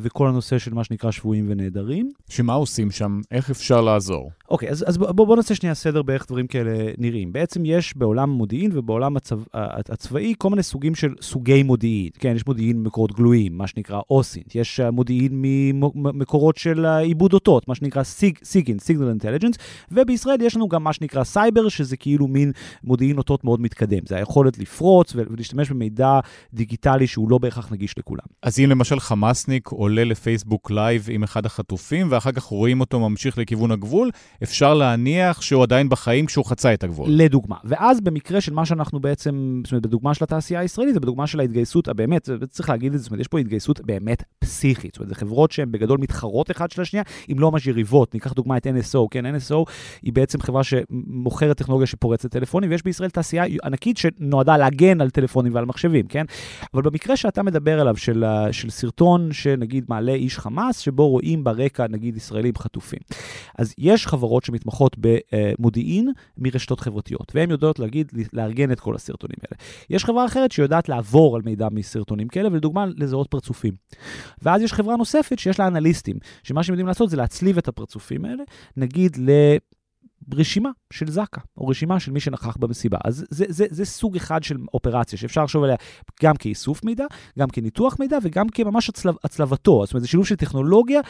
וכל הנושא של מה שנקרא שבועים ונהדרים. שמה עושים שם? איך אפשר לעזור? אוקיי, okay, אז, אז בואו בוא נעשה שנייה סדר באיך דברים כאלה נראים. בעצם יש בעולם מודיעין ובעולם הצו, הצבאי כל מיני סוגים של סוגי מודיעין. כן, יש מודיעין ממקורות גלויים, מה שנקרא אוסינט. יש מודיעין ממקורות של עיבוד אותות, מה שנקרא סיג, סיגינט, סיגנל אינטליג'נס. ובישראל יש לנו גם מה שנקרא סייבר, שזה כאילו מין מודיעין אותות מאוד מתקדם. זה היכולת לפרוץ ולהשתמש במידע דיגיטלי שהוא לא בהכרח נגיש לכולם. אז אם למשל חמאסניק עולה לפייסבוק לייב עם אחד החטופים, ואחר כך רואים אותו ממשיך לכיוון הגבול, אפשר להניח שהוא עדיין בחיים כשהוא חצה את הגבול. לדוגמה. ואז במקרה של מה שאנחנו בעצם, זאת אומרת, בדוגמה של התעשייה הישראלית, ובדוגמה של ההתגייסות, באמת, צריך להגיד את זה, זאת אומרת, יש פה התגייסות באמת פסיכית. זאת אומרת, זה חברות שהן בגדול מתחרות אחד של השנייה, אם לא ממש יריבות. ניקח דוגמה את אן אס או. כן, אן אס או היא בעצם חברה שמוכרת טכנולוגיה שפורצת טלפונים, ויש בישראל תעשייה ענקית שנועדה להגן על טלפונים ועל מחשבים, כן? אבל במקרה שאתה מדבר עליו, של, של סרטון שנגיד מעלה איש חמאס, שבו רואים ברקע, נגיד, ישראלים חטופים. אז יש חברות שמתמחות במודיעין מרשתות חברתיות, והן יודעות להגיד, לארגן את כל הסרטונים האלה. יש חברה אחרת שיודעת לעבור על מידע מסרטונים כאלה, ולדוגמה לזהות פרצופים. ואז יש חברה נוספת שיש לה אנליסטים, שמה שהם יודעים לעשות זה להצליב את הפרצופים האלה, נגיד ל... רשימה של זקה, או רשימה של מי שנכח במסיבה. אז זה, זה, זה סוג אחד של אופרציה, שאפשר לשוב עליה גם כאיסוף מידע, גם כניתוח מידע, וגם כממש הצלב, הצלבתו. זאת אומרת, זה שילוב של טכנולוגיה,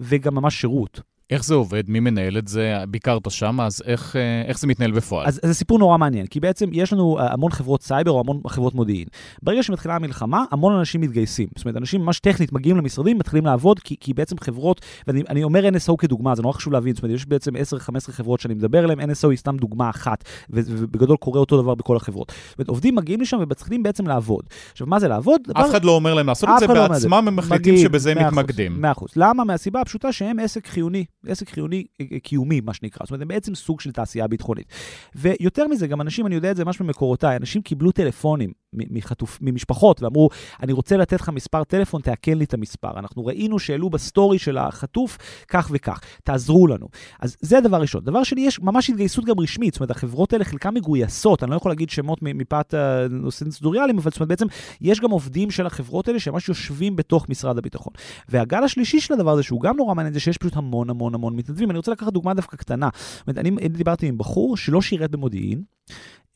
וגם ממש שירות. איך זה עובד? מי מנהל את זה? ביקרת שם, אז איך, איך זה מתנהל בפועל? אז, אז זה סיפור נורא מעניין, כי בעצם יש לנו המון חברות סייבר או המון חברות מודיעין. ברגע שמתחילה המלחמה, המון אנשים מתגייסים. זאת אומרת, אנשים ממש טכנית מגיעים למשרדים, מתחילים לעבוד, כי, כי בעצם חברות, ואני אני אומר אן אס או כדוגמה, זה נורא חשוב להבין. זאת אומרת, יש בעצם עשר חמש עשרה חברות שאני מדבר עליהן, אן אס או היא סתם דוגמה אחת, ובגדול קורה אותו דבר בכל החברות. זאת אומרת, עובדים מגיעים לשם ומתחילים בעצם לעבוד. עכשיו, מה זה לעבוד? אף אחד לא אומר להם לעשות את זה בעצמם, הם מחליטים שבזה מתמקדים. מאה אחוז. למה? מהסיבה הפשוטה שהם עסק חיוני. עסק חיוני קיומי, מה שנקרא. זאת אומרת, הם בעצם סוג של תעשייה ביטחונית. ויותר מזה, גם אנשים, אני יודע את זה ממש ממקורותיי, אנשים קיבלו טלפונים מחטוף, ממשפחות, ואמרו, "אני רוצה לתת לך מספר טלפון, תעקן לי את המספר. אנחנו ראינו שאלו בסטורי של החטוף, כך וכך. תעזרו לנו." אז זה הדבר ראשון. דבר שני, יש ממש התגייסות גם רשמית. זאת אומרת, החברות האלה חלקם מגויסות. אני לא יכול להגיד שמות מפאת נושאים סדוריאליים, אבל זאת אומרת, בעצם יש גם עובדים של החברות האלה שממש יושבים בתוך משרד הביטחון. והגל השלישי של הדבר הזה, שהוא גם נורא מעניין, זה שיש פשוט המון, המון, המון מתנדבים. אני רוצה לקחת דוגמה דווקא קטנה. אני דיברתי עם בחור שלא שירת במודיעין,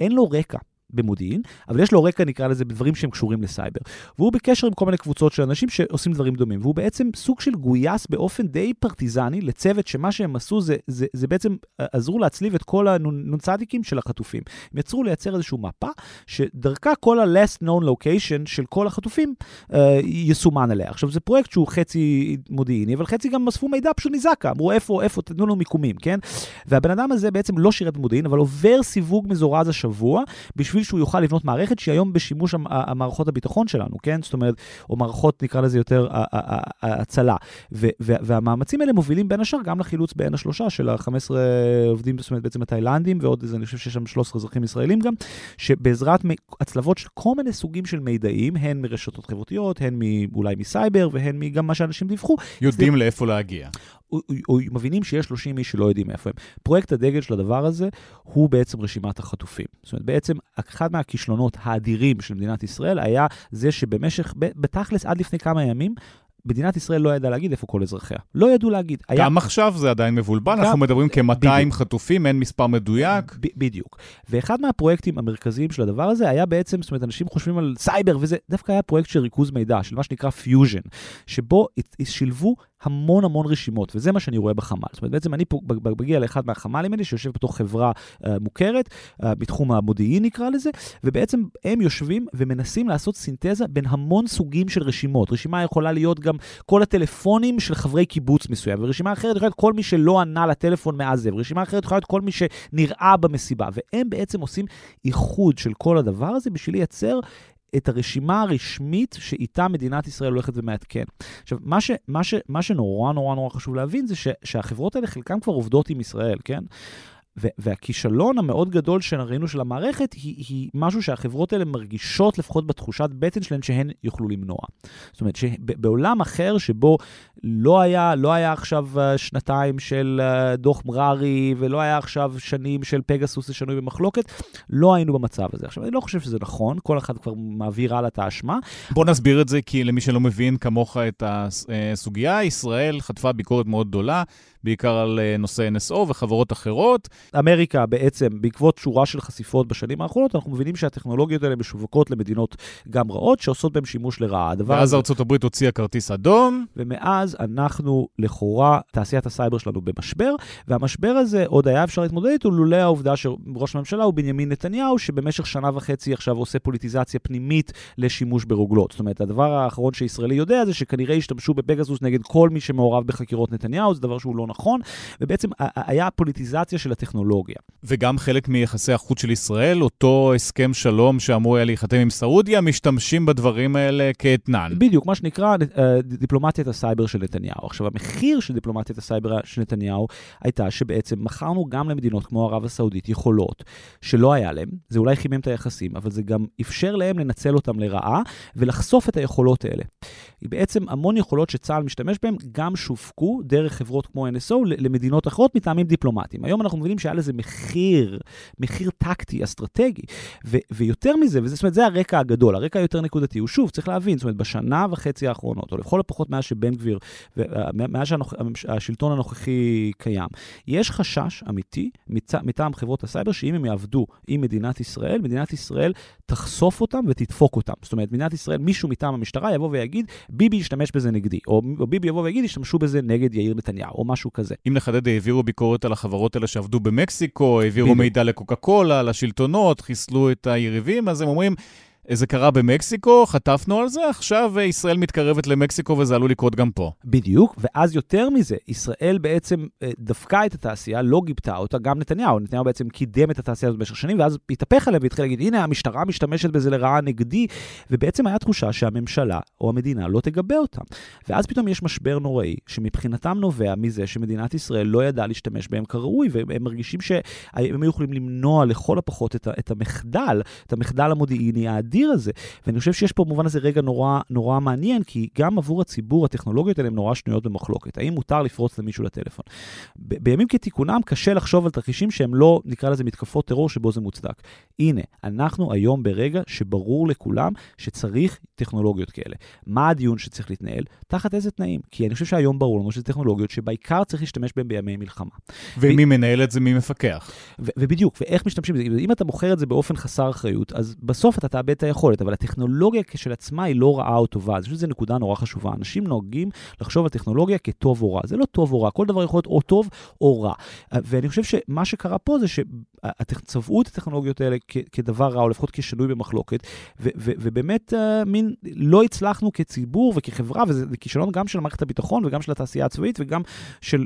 אין לו רקע במודיעין, אבל יש לו רקע, נקרא לזה, בדברים שהם קשורים לסייבר. והוא בקשר עם כל מיני קבוצות של אנשים שעושים דברים דומים, והוא בעצם סוג של גויס באופן די פרטיזני לצוות שמה שהם עשו זה, זה, זה בעצם עזרו להצליב את כל הנונצדיקים של החטופים. הם יצרו לייצר איזשהו מפה שדרכה כל ה-last known location של כל החטופים אה, יסומן עליה. עכשיו, זה פרויקט שהוא חצי מודיעיני, אבל חצי גם מספו מידע פשוט מזקה. אמרו, איפה, איפה, תנו לו מיקומים, כן? והבן אדם הזה בעצם לא שירת במודיעין, אבל עובר סיווג מזורז השבוע בשביל שהוא יוכל לבנות מערכת שהיא היום בשימוש המערכות הביטחון שלנו, כן? זאת אומרת, או מערכות, נקרא לזה יותר, הצלה. והמאמצים האלה מובילים בין השאר גם לחילוץ בין השלושה של ה-חמישה עשר עובדים, זאת אומרת, בעצם התאילנדים, ועוד איזה, אני חושב שיש שם שלושה עשר אזרחים ישראלים גם, שבעזרת הצלבות של כל מיני סוגים של מידעים, הן מרשתות חברתיות, הן אולי מסייבר, והן גם מה שאנשים דיווחו. יודעים לאיפה להגיע. מבינים שיש שלושים איש שלא יודעים איפה הם. פרויקט הדגל של הדבר הזה הוא בעצם רשימת החטופים. זאת אומרת, בעצם אחד מהכישלונות האדירים של מדינת ישראל היה זה שבמשך, בתכלס עד לפני כמה ימים, מדינת ישראל לא ידעה להגיד איפה כל אזרחיה. לא ידעו להגיד. היה... גם עכשיו זה עדיין מבולבן, גם... אנחנו מדברים כ-מאתיים חטופים, אין מספר מדויק. ב- בדיוק. ואחד מהפרויקטים המרכזיים של הדבר הזה היה בעצם, זאת אומרת, אנשים חושבים על סייבר, וזה דווקא היה פרויקט של ריכוז מידע, של מה שנקרא פיוז'ן, שבו שילבו המון המון רשימות, וזה מה שאני רואה בחמל. זאת אומרת, בעצם אני פה, בגיע לאחד מהחמלים האלה, שיושב בתוך חברה uh, מוכרת, uh, בתחום המודיעין נקרא לזה, ובעצם הם יושבים ומנסים לעשות סינתזה בין המון סוגים של רשימות. רשימה יכולה להיות גם כל הטלפונים של חברי קיבוץ מסוים, ורשימה אחרת יכולה להיות כל מי שלא ענה לטלפון מאז זה, ורשימה אחרת יכולה להיות כל מי שנראה במסיבה, והם בעצם עושים איחוד של כל הדבר הזה בשביל לייצר את הרשימה הרשמית שאיתה מדינת ישראל הולכת ומעדכן. עכשיו, מה ש, מה ש, מה שנורא, נורא, נורא חשוב להבין זה ש, שהחברות האלה חלקם כבר עובדות עם ישראל, כן? והכישלון המאוד גדול שראינו של המערכת, היא, היא משהו שהחברות האלה מרגישות, לפחות בתחושת בטן שלהן, שהן יוכלו למנוע. זאת אומרת, שבעולם אחר שבו לא היה, לא היה עכשיו שנתיים של דוח מררי, ולא היה עכשיו שנים של פגאסוס השנוי במחלוקת, לא היינו במצב הזה. עכשיו, אני לא חושב שזה נכון, כל אחד כבר מעביר על את האשמה. בוא נסביר את זה, כי למי שלא מבין כמוך את הסוגיה, ישראל חטפה ביקורת מאוד גדולה, בעיקר על נושא אן אס או וחברות אחרות. אמריקה בעצם, בעקבות שורה של חשיפות בשנים האחרונות, אנחנו מבינים שהטכנולוגיות האלה משווקות למדינות גם רעות, שעושות בהם שימוש לרעה. ואז ארצות הברית הוציאה כרטיס אדום. ומאז אנחנו לכאורה, תעשיית הסייבר שלנו במשבר, והמשבר הזה עוד היה אפשר להתמודד איתו, לולא העובדה שראש הממשלה הוא בנימין נתניהו, שבמשך שנה וחצי עכשיו עושה פוליטיזציה פנימית לשימוש ברוגלות. זאת אומרת, הדבר האחרון שישראלי יודע זה שכנראה השתמשו בפגאסוס נגד כל מי שמעורב בחקירות נתניהו, זה דבר שהוא לא נכון, ובעצם היה פוליטיזציה של הטכנולוגיה. וגם חלק מיחסי החוץ של ישראל, אותו הסכם שלום שאמור היה להיחתם עם סעודיה, משתמשים בדברים האלה כאתנן. בדיוק, מה שנקרא דיפלומטיית הסייבר של נתניהו. עכשיו, המחיר של דיפלומטיית הסייבר של נתניהו הייתה שבעצם מכרנו גם למדינות כמו ערב הסעודית יכולות שלא היה להם, זה אולי חימם את היחסים, אבל זה גם אפשר להם לנצל אותם לרעה ולחשוף את היכולות האלה. בעצם המון יכולות שצה"ל משתמש בהם גם שופקו דרך חברות כמו אן אס או למדינות אחרות מטעמים דיפלומטיים. היום אנחנו מבינים שהיה לזה מחיר, מחיר טקטי, אסטרטגי, ו- ויותר מזה, וזה, זאת אומרת, זה הרקע הגדול, הרקע היותר נקודתי, הוא שוב, צריך להבין, זאת אומרת, בשנה וחצי האחרונות, או לכל הפחות מאז שבן גביר, מאז שהשלטון הנוכחי קיים, יש חשש אמיתי מטעם חברות הסייבר, שאם הם יעבדו עם מדינת ישראל, מדינת ישראל תחשוף אותם ותדפוק אותם. זאת אומרת, מדינת ישראל, מישהו מטעם המשטרה יבוא ויגיד, ביבי ישתמש בזה נגדי, או ביבי יבוא ויגיד, ישתמשו בזה נגד יאיר נתניהו, או משהו כזה. אם נחדד, העבירו ביקורת על החברות האלה שעבדו במקסיקו, העבירו מידע לקוקה קולה, לשלטונות, חיסלו את היריבים, אז הם אומרים, זה קרה במקסיקו, חטפנו על זה, עכשיו ישראל מתקרבת למקסיקו וזה עלול לקרות גם פה. בדיוק, ואז יותר מזה, ישראל בעצם דפקה את התעשייה, לא גיבתה אותה, גם נתניהו, נתניהו בעצם קידם את התעשייה הזאת במשך שנים, ואז התהפך עליה והתחיל להגיד, הנה המשטרה משתמשת בזה לרעה נגדי, ובעצם היה תחושה שהממשלה או המדינה לא תגבה אותם. ואז פתאום יש משבר נוראי, שמבחינתם נובע מזה שמדינת ישראל לא ידעה להשתמש בהם כראוי, והם מרגישים שהם יכולים למנוע לכל הפחות את המחדל, את המחדל המודיעיני העדין הזה. ואני חושב שיש פה במובן הזה רגע נורא, נורא מעניין, כי גם עבור הציבור הטכנולוגיות האלה הן נורא שנויות במחלוקת. האם מותר לפרוץ למישהו לטלפון? ב- בימים כתיקונם קשה לחשוב על תרחישים שהם לא, נקרא לזה, מתקפות טרור שבו זה מוצדק. הנה, אנחנו היום ברגע שברור לכולם שצריך טכנולוגיות כאלה. מה הדיון שצריך להתנהל? תחת איזה תנאים? כי אני חושב שהיום ברור לנו שזה טכנולוגיות שבעיקר צריך להשתמש בהם בימי מלחמה. ומי מנהל את זה, מי מפקח. ו- ובדיוק, ואיך משתמשים בזה? אם אתה מוכר את זה באופן חסר אחריות, אז בסוף אתה תאבד את היכולת, אבל הטכנולוגיה של עצמה היא לא רעה או טובה. אני חושב שזו נקודה נורא חשובה. אנשים נוהגים לחשוב על טכנולוגיה כטוב או רע. זה לא טוב או רע. כל דבר יכול להיות או טוב או רע. ואני חושב שמה שקרה פה זה שצבעו את הטכנולוגיות האלה כדבר רע, או לפחות כשנוי במחלוקת, ובאמת מין לא הצלחנו כציבור וכחברה, וזה כישלון גם של מערכת הביטחון וגם של התעשייה הצבאית וגם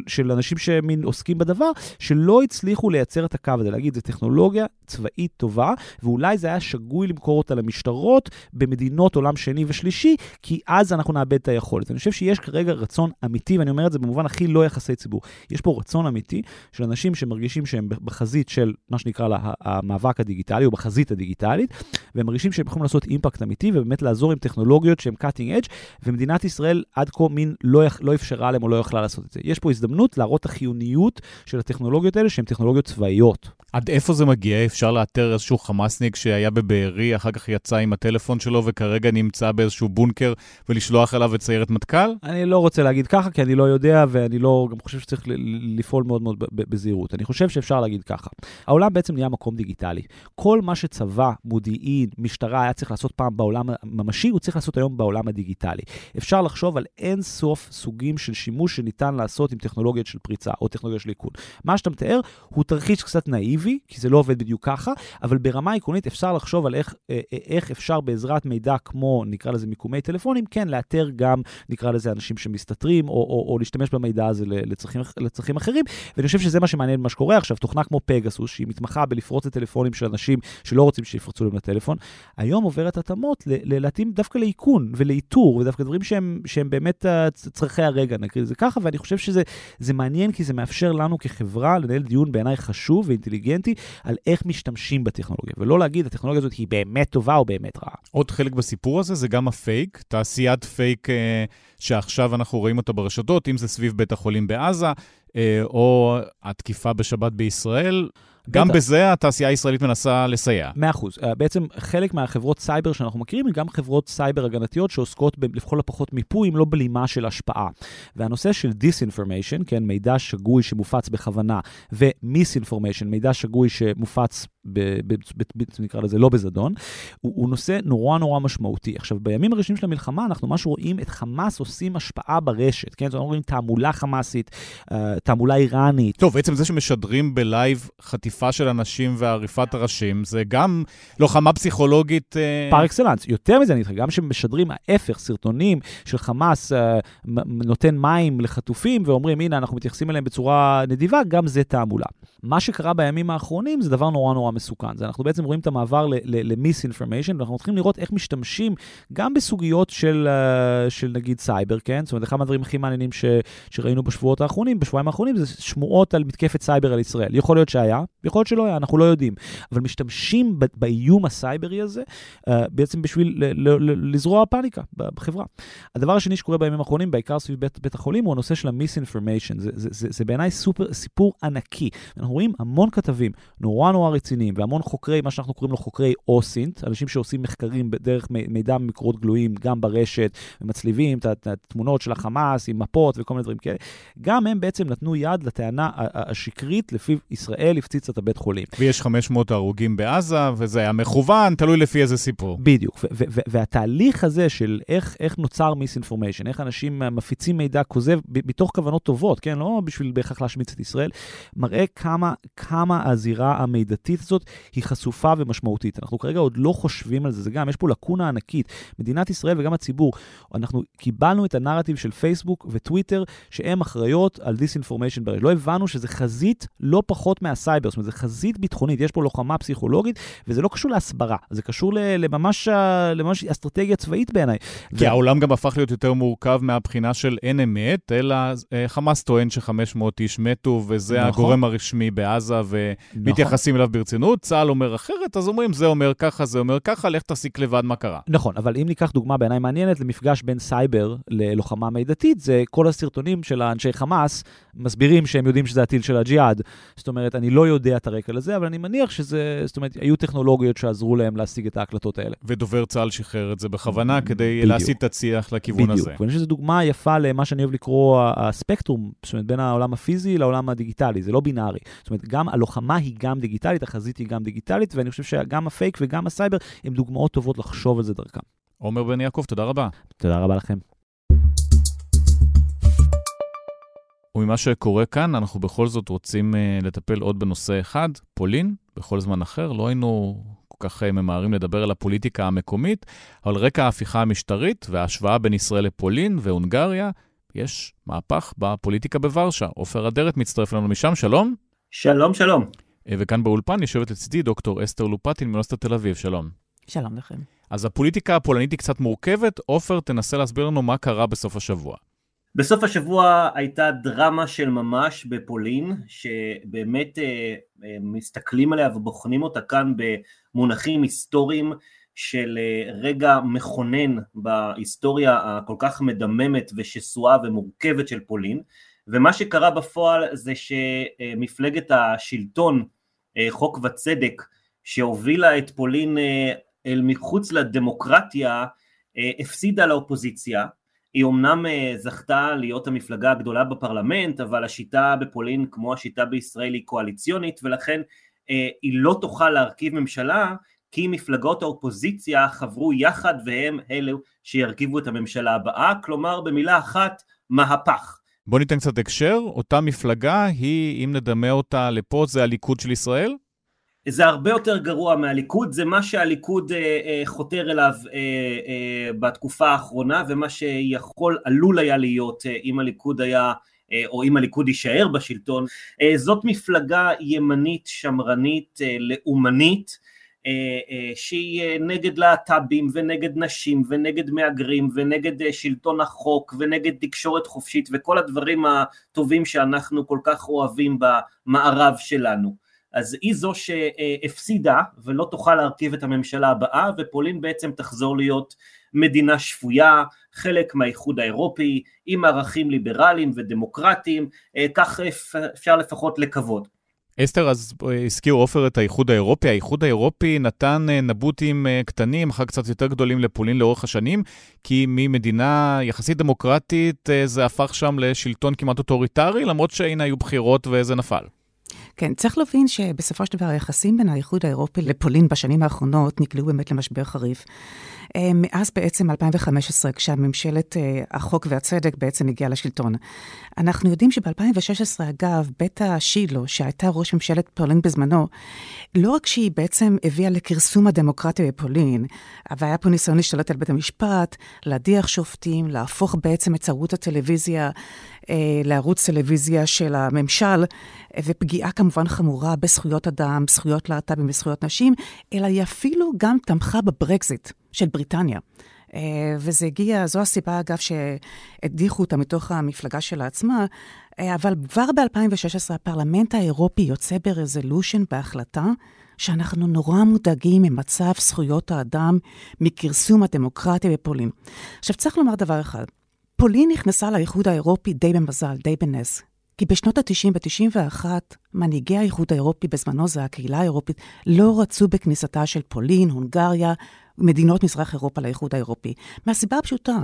של אנשים שמין עוסקים בדבר, שלא הצליחו לייצר את הקו הזה, להגיד, זה טכנולוגיה צבאית טובה, ואולי זה היה שגוי למכור אותה למשטרות במדינות עולם שני ושלישי, כי אז אנחנו נאבד את היכולת. אני חושב שיש כרגע רצון אמיתי, ואני אומר את זה במובן הכי לא יחסי ציבור. יש פה רצון אמיתי של אנשים שמרגישים שהם בחזית של מה שנקרא לה, המאבק הדיגיטלי, או בחזית הדיגיטלית, והם מרגישים שהם יכולים לעשות אימפקט אמיתי, ובאמת לעזור עם טכנולוגיות שהם cutting edge, ומדינת ישראל עד כה מין לא, לא אפשרה להם או לא יכלה לעשות את זה. יש פה הזדמנות להראות החיוניות של הטכנולוגיות האלה, שהן טכנולוגיות צבאיות. עד איפה זה מגיע? אפשר לאתר איזשהו חמאסניק שהיה בבארי, אחר כך יצא עם הטלפון שלו, וכרגע נמצא באיזשהו בונקר, ולשלוח עליו את סיירת מטכ"ל? אני לא רוצה להגיד ככה, כי אני לא יודע, ואני לא, גם חושב שצריך לפעול מאוד מאוד בזהירות. אני חושב שאפשר להגיד ככה. העולם בעצם נהיה מקום דיגיטלי. כל מה שצבא, מודיעין, משטרה, היה צריך לעשות פעם בעולם הממשי, הוא צריך לעשות היום בעולם הדיגיטלי. אפשר לחשוב על אין סוף סוגים של שימוש שניתן לעשות עם טכנולוגיות של פריצה, או טכנולוגיה של עיקול. מה שאתה מתאר, הוא תרחיש קצת נאיבי, כי זה לא עובד בדיוק ככה, אבל ברמה עקרונית אפשר לחשוב על איך איך אפשר בעזרת מידע כמו, נקרא לזה מיקומי טלפונים, כן, לאתר גם, נקרא לזה אנשים שמסתתרים, או, או, או להשתמש במידע הזה לצרכים, לצרכים אחרים, ואני חושב שזה מה שמעניין מה שקורה. עכשיו, תוכנה כמו פגאסוס, שהיא מתמחה בלפרוץ את הטלפונים של אנשים שלא רוצים שיפרצו להם לטלפון, היום עוברת התאמות להתאים דווקא לאיכון ולאיתור, ודווקא דברים שהם, שהם באמת צרכי הרגע, נקרא לזה ככה, ואני חושב שזה, זה מעניין, כי זה מאפשר לנו כחברה לנהל דיון בעיני חשוב ואינטליגנטי על איך משתמשים בטכנולוגיה, ולא להגיד, הטכנולוגיה הזאת היא באמת טובה או באמת רעה. עוד חלק בסיפור הזה זה גם הפייק, תעשיית פייק שעכשיו אנחנו רואים אותה ברשתות, אם זה סביב בית החולים בעזה, או התקיפה בשבת בישראל. גם בזה התעשייה הישראלית מנסה לסייע. מאה אחוז. בעצם חלק מהחברות סייבר שאנחנו מכירים, הן גם חברות סייבר הגנתיות שעוסקות לפחות לפחות מיפוי, אם לא בלימה של השפעה. והנושא של disinformation, כן, מידע שגוי שמופץ בכוונה, וmisinformation, מידע שגוי שמופץ נקרא לזה לא בזדון, הוא נושא נורא נורא משמעותי. עכשיו, בימים הראשונים של המלחמה, אנחנו ממש רואים את חמאס עושים השפעה ברשת, כן? אנחנו רואים תעמולה חמאסית, תעמולה איראנית. טוב, בעצם זה שמשדרים בלייב חטיפה של אנשים ועריפת ראשים, זה גם לוחמה פסיכולוגית פאר אקסלנס. יותר מזה, אני אתחיל, גם שמשדרים ההפך, סרטונים של חמאס נותן מים לחטופים, ואומרים, הנה, אנחנו מתייחסים אליהם בצורה נדיבה, גם זה תעמולה. מה שקרה בימים האחרונים, זה דבר נורא נורא מסוכן. זה אנחנו בעצם רואים את המעבר ל-misinformation, ואנחנו מתחילים לראות איך משתמשים גם בסוגיות של, של נגיד סייבר, כן? זאת אומרת, אחד מהדברים הכי מעניינים שראינו בשבועות האחרונים, בשבועיים האחרונים, זה שמועות על מתקפת סייבר על ישראל. יכול להיות שהיה, יכול להיות שלא היה, אנחנו לא יודעים. אבל משתמשים באיום הסייברי הזה, בעצם בשביל לזרוע הפאניקה בחברה. הדבר השני שקורה בימים האחרונים, בעיקר סביב בית, בית החולים, הוא הנושא של ה-misinformation. זה, זה, זה, זה בעיניי סופר, סיפור ענקי. אנחנו רואים המון כתבים, נורא נורא רציניים, והמון חוקרי, מה שאנחנו קוראים לו חוקרי אוסינט, אנשים שעושים מחקרים בדרך מידע ממקורות גלויים, גם ברשת, ומצליבים את התמונות של החמאס, עם מפות וכל מיני דברים כאלה. גם הם בעצם נתנו יד לטענה השקרית, לפי ישראל הפציץ את הבית חולים. ויש חמש מאות הרוגים בעזה, וזה היה מכוון, תלוי לפי איזה סיפור. בדיוק. ו- ו- ו- והתהליך הזה של איך, איך נוצר מיסאינפורמיישן, איך אנשים מפיצים מידע כוזב, ב- מתוך כוונות טובות, כן? לא בשביל בהכרח להשמיץ את ישראל, מראה כמה, כמה הזירה המידתית הזאת היא חשופה ומשמעותית. אנחנו כרגע עוד לא חושבים על זה. זה גם, יש פה לקונה ענקית. מדינת ישראל וגם הציבור, אנחנו קיבלנו את הנרטיב של פייסבוק וטוויטר, שהם אחריות על דיסאינפורמיישן ברשת. לא הבנו שזה חזית לא פחות מהסייבר, זאת אומרת, זה חזית ביטחונית, יש פה לוחמה פסיכולוגית, וזה לא קשור להסברה, זה קשור לממש, לממש אסטרטגיה צבאית בעיניי. כי ו... העולם גם הפך להיות יותר מורכב מהבחינה של אין אמת, אלא חמאס טוען ש-חמש מאות איש מתו, וזה נכון. הגורם הרשמי בעזה, ומתייחסים נכון. אליו ברצינות, צהל אומר אחרת, אז אומרים, זה אומר ככה, זה אומר ככה, לך תסיק לבד מה קרה. נכון, אבל אם ניקח דוגמה בעיניי מעניינת, למפגש בין סייבר ללוחמה מידתית, זה כל הסרטונים של האנשי חמאס, מסבירים שהם יודעים שזה הטיל של הג'יהאד. זאת אומרת, אני לא יודע את הרקע לזה, אבל אני מניח שזה, זאת אומרת, היו טכנולוגיות שעזרו להם להשיג את ההקלטות האלה. ודובר צהל שחרר את זה בכוונה, כדי להשיג את הצי"ח לכיוון הזה. בדיוק. ואני חושב שזו דוגמה יפה למה שאני אוהב לקרוא הספקטרום, זאת אומרת, בין העולם הפיזי לעולם הדיגיטלי. זה לא בינארי. זאת אומרת, גם הלוחמה היא גם דיגיטלית, החזית היא גם דיגיטלית, ואני חושב שגם הפייק וגם הסייבר הם דוגמאות טובות לחשוב על זה דרכם. עומר בן יעקב, תודה רבה. תודה רבה לכם. וממה שקורה כאן, אנחנו בכל זאת רוצים לטפל עוד בנושא אחד, פולין. בכל זמן אחר, לא היינו כל כך ממהרים לדבר על הפוליטיקה המקומית, אבל רקע ההפיכה המשטרית וההשוואה בין ישראל לפולין והונגריה, יש מהפך בפוליטיקה בוורשה. עופר אדרת מצטרף לנו משם, שלום. שלום, שלום. וכאן באולפן יושבת לצדי דוקטור אסתר לופטין מאוניברסיטת תל אביב, שלום. שלום לכם. אז הפוליטיקה הפולנית היא קצת מורכבת, עופר תנסה להסביר לנו מה קרה בסוף השבוע. בסוף השבוע הייתה דרמה של ממש בפולין, שבאמת מסתכלים עליה ובוחנים אותה כאן במונחים היסטוריים של רגע מכונן בהיסטוריה הכל כך מדממת ושסועה ומורכבת של פולין, ומה שקרה בפועל זה שמפלגת השלטון, חוק וצדק, שהובילה את פולין אל מחוץ לדמוקרטיה, הפסידה לאופוזיציה. היא אומנם זכתה להיות המפלגה הגדולה בפרלמנט, אבל השיטה בפולין, כמו השיטה בישראל, היא קואליציונית, ולכן היא לא תוכל להרכיב ממשלה, כי מפלגות האופוזיציה חברו יחד, והם אלו שירכיבו את הממשלה הבאה, כלומר במילה אחת, מהפך. בוא ניתן קצת הקשר, אותה מפלגה היא, אם נדמה אותה לפה, זה הליכוד של ישראל? זה הרבה יותר גרוע מהליכוד, זה מה שהליכוד חותר אליו בתקופה האחרונה, ומה שיכול, עלול היה להיות אם הליכוד היה, או אם הליכוד יישאר בשלטון. זאת מפלגה ימנית, שמרנית, לאומנית, שהיא נגד להט"בים ונגד נשים ונגד מהגרים ונגד שלטון החוק ונגד תקשורת חופשית וכל הדברים הטובים שאנחנו כל כך אוהבים במערב שלנו. אז היא זו שהפסידה ולא תוכל להרכיב את הממשלה הבאה, ופולין בעצם תחזור להיות מדינה שפויה, חלק מהאיחוד האירופי, עם ערכים ליברליים ודמוקרטיים, כך אפשר לפחות לקוות. אסתר, אז הזכיר עופר את האיחוד האירופי. האיחוד האירופי נתן נבוטים קטנים, אחר קצת יותר גדולים לפולין לאורך השנים, כי ממדינה יחסית דמוקרטית זה הפך שם לשלטון כמעט אוטוריטרי, למרות שהנה היו בחירות וזה נפל. כן, צריך להבין שבסופו של דבר היחסים בין האיחוד האירופי לפולין בשנים האחרונות נקלעו באמת למשבר חריף. מאז בעצם אלפיים וחמש עשרה, כשהממשלת החוק והצדק בעצם הגיעה לשלטון. אנחנו יודעים שב-אלפיים ושש עשרה, אגב, ביאטה שילו, שהייתה ראש ממשלת פולין בזמנו, לא רק שהיא בעצם הביאה לכרסום הדמוקרטיה בפולין, אבל היה פה ניסיון להשתלט על בית המשפט, להדיח שופטים, להפוך בעצם את ערוץ הטלוויזיה לערוץ טלוויזיה של הממשל, ופגיעה כמובן חמורה בזכויות אדם, זכויות להט"בים וזכויות נשים, אלא היא אפילו גם תמכה בברקזיט של בריטניה. וזה הגיע, זו הסיבה אגב שהדיחו אותה מתוך המפלגה שלה עצמה, אבל כבר ב-אלפיים ושש עשרה הפרלמנט האירופי יוצא ברזולושן בהחלטה, שאנחנו נורא מודאגים ממצב זכויות האדם, מכרסום הדמוקרטיה בפולין. עכשיו צריך לומר דבר אחד, פולין נכנסה לאיחוד האירופי די במזל, די בנס. כי בשנות ה-תשעים ב-תשעים ואחת, מנהיגי האיחוד האירופי בזמנו זה הקהילה האירופית, לא רצו בכניסתה של פולין, הונגריה, מדינות מזרח אירופה לאיחוד האירופי. מהסיבה הפשוטה,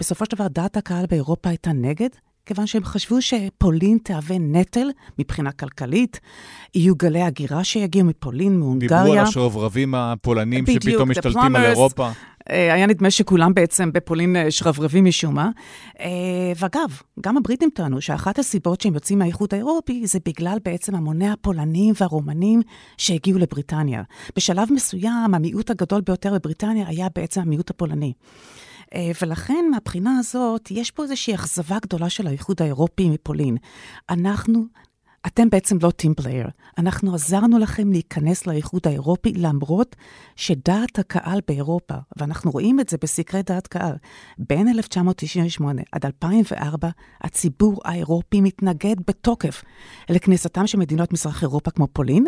בסופו של דבר דעת הקהל באירופה הייתה נגד, כיוון שהם חשבו שפולין תהווה נטל מבחינה כלכלית, יהיו גלי הגירה שיגיעו מפולין, מהונגריה. דיברו על השרברבים הפולנים שפתאום משתלטים על אירופה. היה נדמה שכולם בעצם בפולין שרברבים משום מה. ואגב, גם הבריטים טענו שאחת הסיבות שהם יוצאים מהאיחוד האירופי זה בגלל בעצם המוני הפולנים והרומנים שהגיעו לבריטניה. בשלב מסוים, המיעוט הגדול ביותר בבריטניה היה בעצם המיעוט הפולני. ולכן מהבחינה הזאת יש פה איזושהי אכזבה גדולה של האיחוד האירופי מפולין. אנחנו, אתם בעצם לא טים פלייר, אנחנו עזרנו לכם להיכנס לאיחוד האירופי למרות שדעת הקהל באירופה, ואנחנו רואים את זה בסקרי דעת קהל, בין אלף תשע מאות תשעים ושמונה עד אלפיים וארבע הציבור האירופי מתנגד בתוקף לכניסתם של מדינות מזרח אירופה כמו פולין,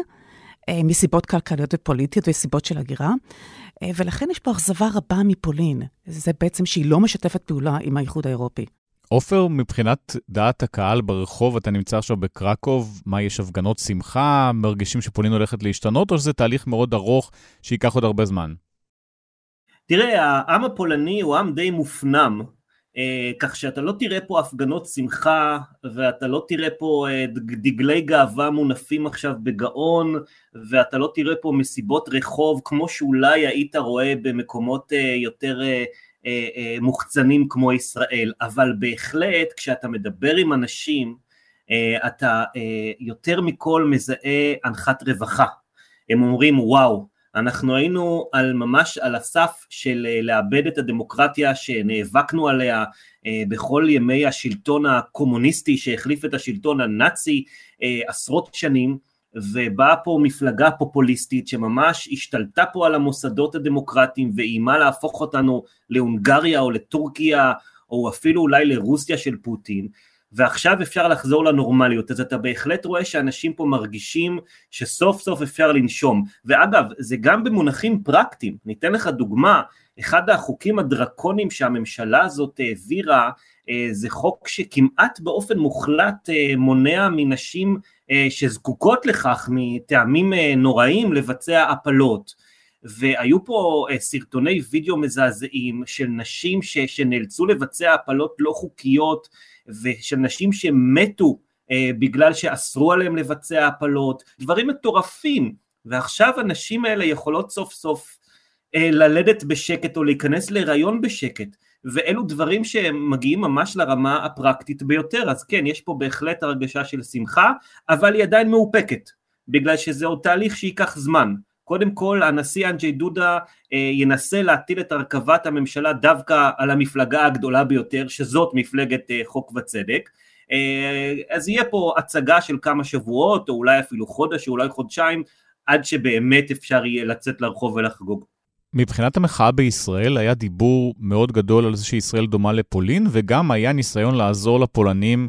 מסיבות כלכליות ופוליטיות וסיבות של הגירה, ולכן יש פה אכזבה רבה מפולין. זה בעצם שהיא לא משתפת פעולה עם האיחוד האירופי. עופר, מבחינת דעת הקהל ברחוב, אתה נמצא עכשיו בקרקוב, מה יש הפגנות שמחה, מרגישים שפולין הולכת להשתנות, או שזה תהליך מאוד ארוך שייקח עוד הרבה זמן? תראה, העם הפולני הוא עם די מופנם, כך שאתה לא תראה פה הפגנות שמחה, ואתה לא תראה פה דגלי גאווה מונפים עכשיו בגאון, ואתה לא תראה פה מסיבות רחוב, כמו שאולי היית רואה במקומות יותר מוחצנים כמו ישראל, אבל בהחלט כשאתה מדבר עם אנשים, אתה יותר מכל מזהה אנחת רווחה. הם אומרים וואו, אנחנו היינו על ממש על הסף של לאבד את הדמוקרטיה שנאבקנו עליה בכל ימי השלטון הקומוניסטי שהחליף את השלטון הנאצי עשרות שנים, ובאה פה מפלגה פופוליסטית שממש השתלטה פה על המוסדות הדמוקרטיים ואימה להפוך אותנו להונגריה או לטורקיה או אפילו אולי לרוסיה של פוטין. ועכשיו אפשר לחזור לנורמליות, אז אתה בהחלט רואה שאנשים פה מרגישים שסוף סוף אפשר לנשום, ואגב, זה גם במונחים פרקטיים, ניתן לך דוגמה, אחד החוקים הדרקונים שהממשלה הזאת העבירה, זה חוק שכמעט באופן מוחלט מונע מנשים שזקוקות לכך, מטעמים נוראים לבצע הפלות, והיו פה סרטוני וידאו מזעזעים של נשים ש, שנאלצו לבצע הפלות לא חוקיות, ושל נשים שמתו אה, בגלל שאסרו עליהם לבצע הפלות, דברים מטורפים, ועכשיו הנשים האלה יכולות סוף סוף אה, ללדת בשקט או להיכנס להיריון בשקט, ואלו דברים שמגיעים ממש לרמה הפרקטית ביותר, אז כן, יש פה בהחלט הרגשה של שמחה, אבל היא עדיין מאופקת, בגלל שזה עוד תהליך שייקח זמן. קודם כל, הנשיא אנג'י דודה ינסה להטיל את הרכבת הממשלה דווקא על המפלגה הגדולה ביותר, שזאת מפלגת חוק וצדק. אז יהיה פה הצגה של כמה שבועות, או אולי אפילו חודש, או אולי חודשיים, עד שבאמת אפשר יהיה לצאת לרחוב ולחגוג. מבחינת המחאה בישראל היה דיבור מאוד גדול על זה שישראל דומה לפולין, וגם היה ניסיון לעזור לפולנים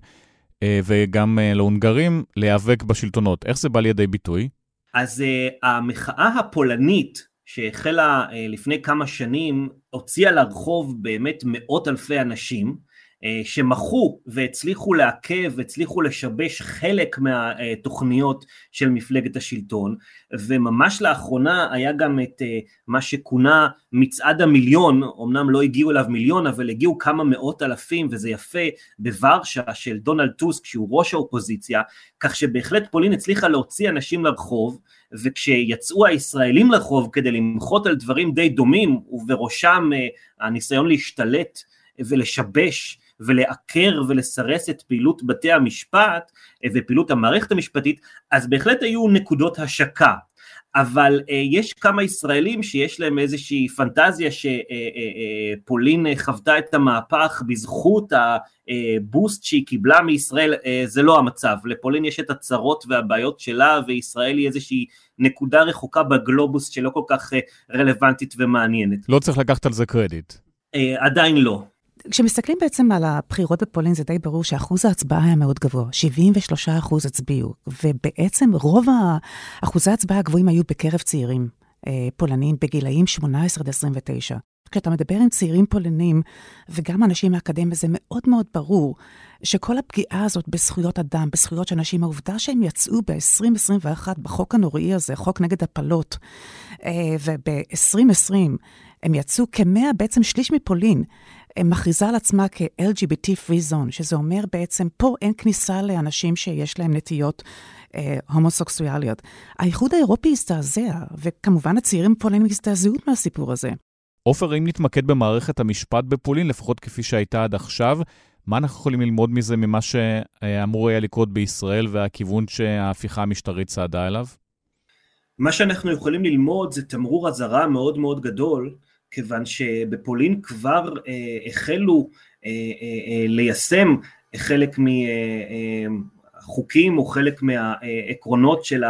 וגם להונגרים להיאבק בשלטונות. איך זה בא לידי ביטוי? אז המחאה הפולנית שהחלה לפני כמה שנים הוציאה לרחוב באמת מאות אלפי אנשים שמחו והצליחו לעכב, הצליחו לשבש חלק מהתוכניות של מפלגת השלטון, וממש לאחרונה היה גם את מה שכונה מצעד המיליון, אמנם לא הגיעו אליו מיליון, אבל הגיעו כמה מאות אלפים, וזה יפה, בוורשה של דונלד טוסק, שהוא ראש האופוזיציה, כך שבהחלט פולין הצליחה להוציא אנשים לרחוב, וכשיצאו הישראלים לרחוב כדי למחות על דברים די דומים, ובראשם הניסיון להשתלט ולשבש, ולעקר ולסרס את פעילות בתי המשפט ופעילות המערכת המשפטית, אז בהחלט היו נקודות השקה. אבל יש כמה ישראלים שיש להם איזושהי פנטזיה שפולין חוותה את המהפך בזכות הבוסט שהיא קיבלה מישראל. זה לא המצב, לפולין יש את הצרות והבעיות שלה, וישראל היא איזושהי נקודה רחוקה בגלובוס שלא כל כך רלוונטית ומעניינת. לא צריך לקחת על זה קרדיט. עדיין לא. כשמסתכלים בעצם על הבחירות בפולין, זה די ברור שאחוז ההצבעה היה מאוד גבוה, שבעים ושלושה אחוז הצביעו, ובעצם רוב האחוזי ההצבעה הגבוהים היו בקרב צעירים פולנים בגילאים שמונה עשרה עד עשרים ותשע. כשאתה מדבר עם צעירים פולנים וגם אנשים מהאקדמיה, זה מאוד מאוד ברור שכל הפגיעה הזאת בזכויות אדם, בזכויות של אנשים, העובדה שהם יצאו ב-עשרים עשרים ואחת בחוק הנוראי הזה, חוק נגד הפלות, וב-עשרים עשרים הם יצאו כמאה, בעצם שליש מפולין, מכריזה על עצמה כ-אל ג'י בי טי free zone, שזה אומר בעצם פה אין כניסה לאנשים שיש להם נטיות אה, הומוסקסואליות. האיחוד האירופי הזדעזע, וכמובן הצעירים פולנים הזדעזעות מהסיפור הזה. עופר, אם נתמקד במערכת המשפט בפולין, לפחות כפי שהייתה עד עכשיו, מה אנחנו יכולים ללמוד מזה ממה שאמור היה לקרות בישראל והכיוון שההפיכה המשטרית צעדה אליו? מה שאנחנו יכולים ללמוד זה תמרור אזהרה מאוד מאוד גדול, כיוון שבפולין כבר אה, החלו אה, אה, ליישם חלק מחוקים או חלק מהעקרונות של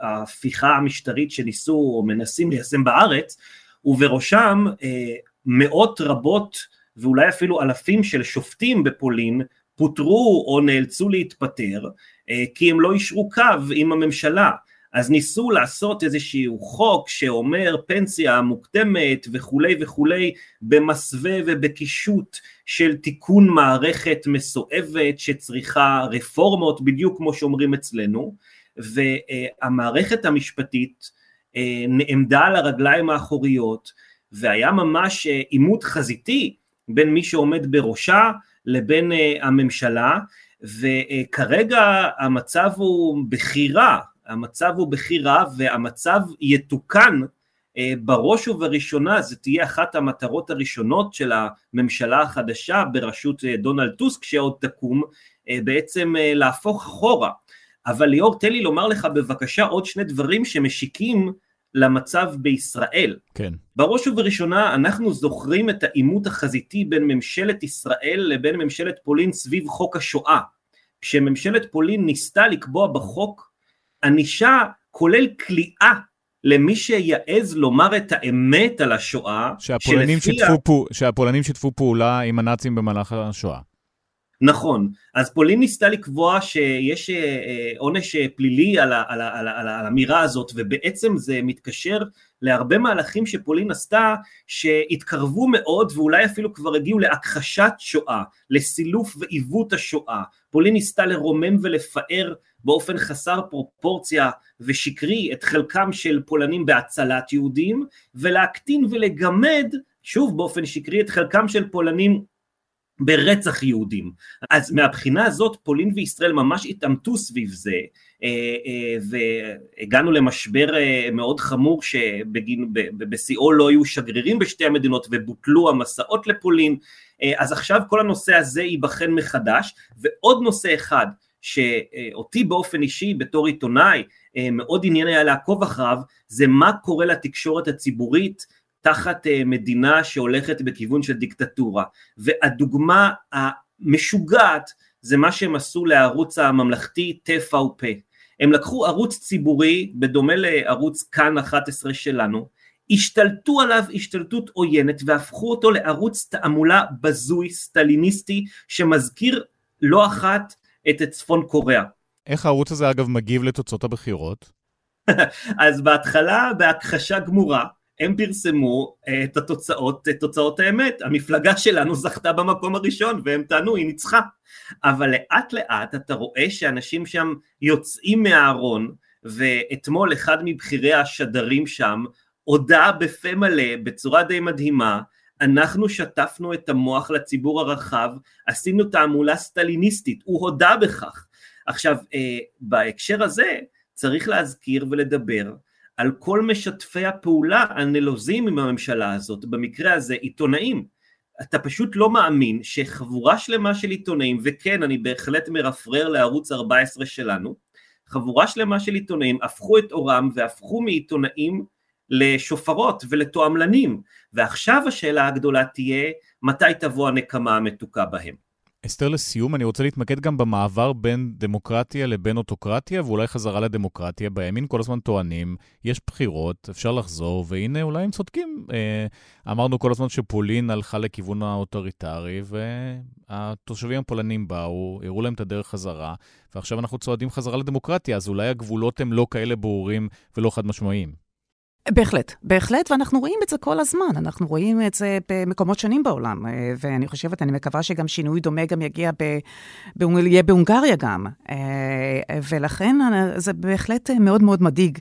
ההפיכה המשטרית שניסו או מנסים ליישם בארץ, ובראשם אה, מאות רבות ואולי אפילו אלפים של שופטים בפולין פוטרו או נאלצו להתפטר, אה, כי הם לא ישרו קו עם הממשלה. אז ניסו לעשות איזשהו חוק שאומר פנסיה מוקדמת וכולי וכולי, במסווה ובקישוט של תיקון מערכת מסואבת שצריכה רפורמות, בדיוק כמו שאומרים אצלנו, והמערכת המשפטית נעמדה על הרגליים האחוריות, והיה ממש עימות חזיתי בין מי שעומד בראשה לבין הממשלה, וכרגע המצב הוא בכי רע, המצב הוא בכי רע, והמצב יתוקן בראש ובראשונה. זה תהיה אחת המטרות הראשונות של הממשלה החדשה בראשות דונלד טוסק שעוד תקום, בעצם להפוך אחורה. אבל ליאור, תן לי לומר לך בבקשה עוד שני דברים שמשיקים למצב בישראל. כן. בראש ובראשונה אנחנו זוכרים את העימות החזיתי בין ממשלת ישראל לבין ממשלת פולין סביב חוק השואה, כשממשלת פולין ניסתה לקבוע בחוק ענישה כולל כליאה למי שיעז לומר את האמת על השואה. שהפולנים, שלפיה... שתפו, שהפולנים שתפו פעולה עם הנאצים במהלך השואה. נכון, אז פולין ניסתה לקבוע שיש עונש פלילי על, ה, על, ה, על, ה, על, ה, על המירה הזאת, ובעצם זה מתקשר להרבה מהלכים שפולין עשתה, שהתקרבו מאוד ואולי אפילו כבר הגיעו להכחשת שואה, לסילוף ועיוות השואה. פולין ניסתה לרומם ולפאר באופן חסר פרופורציה ושקרי את חלקם של פולנים בהצלת יהודים, ולהקטין ולגמד, שוב באופן שקרי, את חלקם של פולנים ברצח יהודים. אז מהבחינה הזאת פולין וישראל ממש התאמתו סביב זה, והגענו למשבר מאוד חמור שבשיאו לא היו שגרירים בשתי המדינות ובוטלו המסעות לפולין. אז עכשיו כל הנושא הזה ייבחן מחדש. ועוד נושא אחד שאותי באופן אישי בתור עיתונאי מאוד עניין היה לעקוב אחריו, זה מה קורה לתקשורת הציבורית תחת מדינה שהולכת בכיוון של דיקטטורה. והדוגמה המשוגעת זה מה שהם עשו לערוץ הממלכתי טי וי פי. הם לקחו ערוץ ציבורי בדומה לערוץ כאן אחת עשרה שלנו, השתלטו עליו השתלטות עוינת והפכו אותו לערוץ תעמולה בזוי סטליניסטי שמזכיר לא אחת את צפון קוריאה. איך הערוץ הזה אגב מגיב לתוצאות הבחירות? אז בהתחלה בהכחשה גמורה הם פרסמו את התוצאות, את תוצאות האמת, המפלגה שלנו זכתה במקום הראשון, והם טענו, היא ניצחה, אבל לאט לאט אתה רואה שאנשים שם יוצאים מהארון, ואתמול אחד מבחירי השדרים שם, הודעה בפה מלא, בצורה די מדהימה, אנחנו שטפנו את המוח לציבור הרחב, עשינו תעמולה סטליניסטית, הוא הודע בכך. עכשיו, בהקשר הזה, צריך להזכיר ולדבר, על כל משתפי הפעולה הנלוזים עם הממשלה הזאת, במקרה הזה עיתונאים. אתה פשוט לא מאמין שחבורה שלמה של עיתונאים, וכן, אני בהחלט מרפרר לערוץ ארבע עשרה שלנו, חבורה שלמה של עיתונאים הפכו את אורם והפכו מעיתונאים לשופרות ולתועמלנים, ועכשיו השאלה הגדולה תהיה מתי תבוא הנקמה המתוקה בהם. אסתר, לסיום, אני רוצה להתמקד גם במעבר בין דמוקרטיה לבין אוטוקרטיה, ואולי חזרה לדמוקרטיה. בימין כל הזמן טוענים, יש בחירות, אפשר לחזור, והנה אולי הם צודקים. אמרנו כל הזמן שפולין הלכה לכיוון האוטוריטרי, והתושבים הפולנים באו, הראו להם את הדרך חזרה, ועכשיו אנחנו צועדים חזרה לדמוקרטיה, אז אולי הגבולות הם לא כאלה ברורים ולא חד משמעיים. בהחלט, בהחלט, ואנחנו רואים את זה כל הזמן, אנחנו רואים את זה במקומות שונים בעולם, ואני חושבת, אני מקווה שגם שינוי דומה גם יגיע בהונגריה גם, ולכן זה בהחלט מאוד מאוד מדאיג,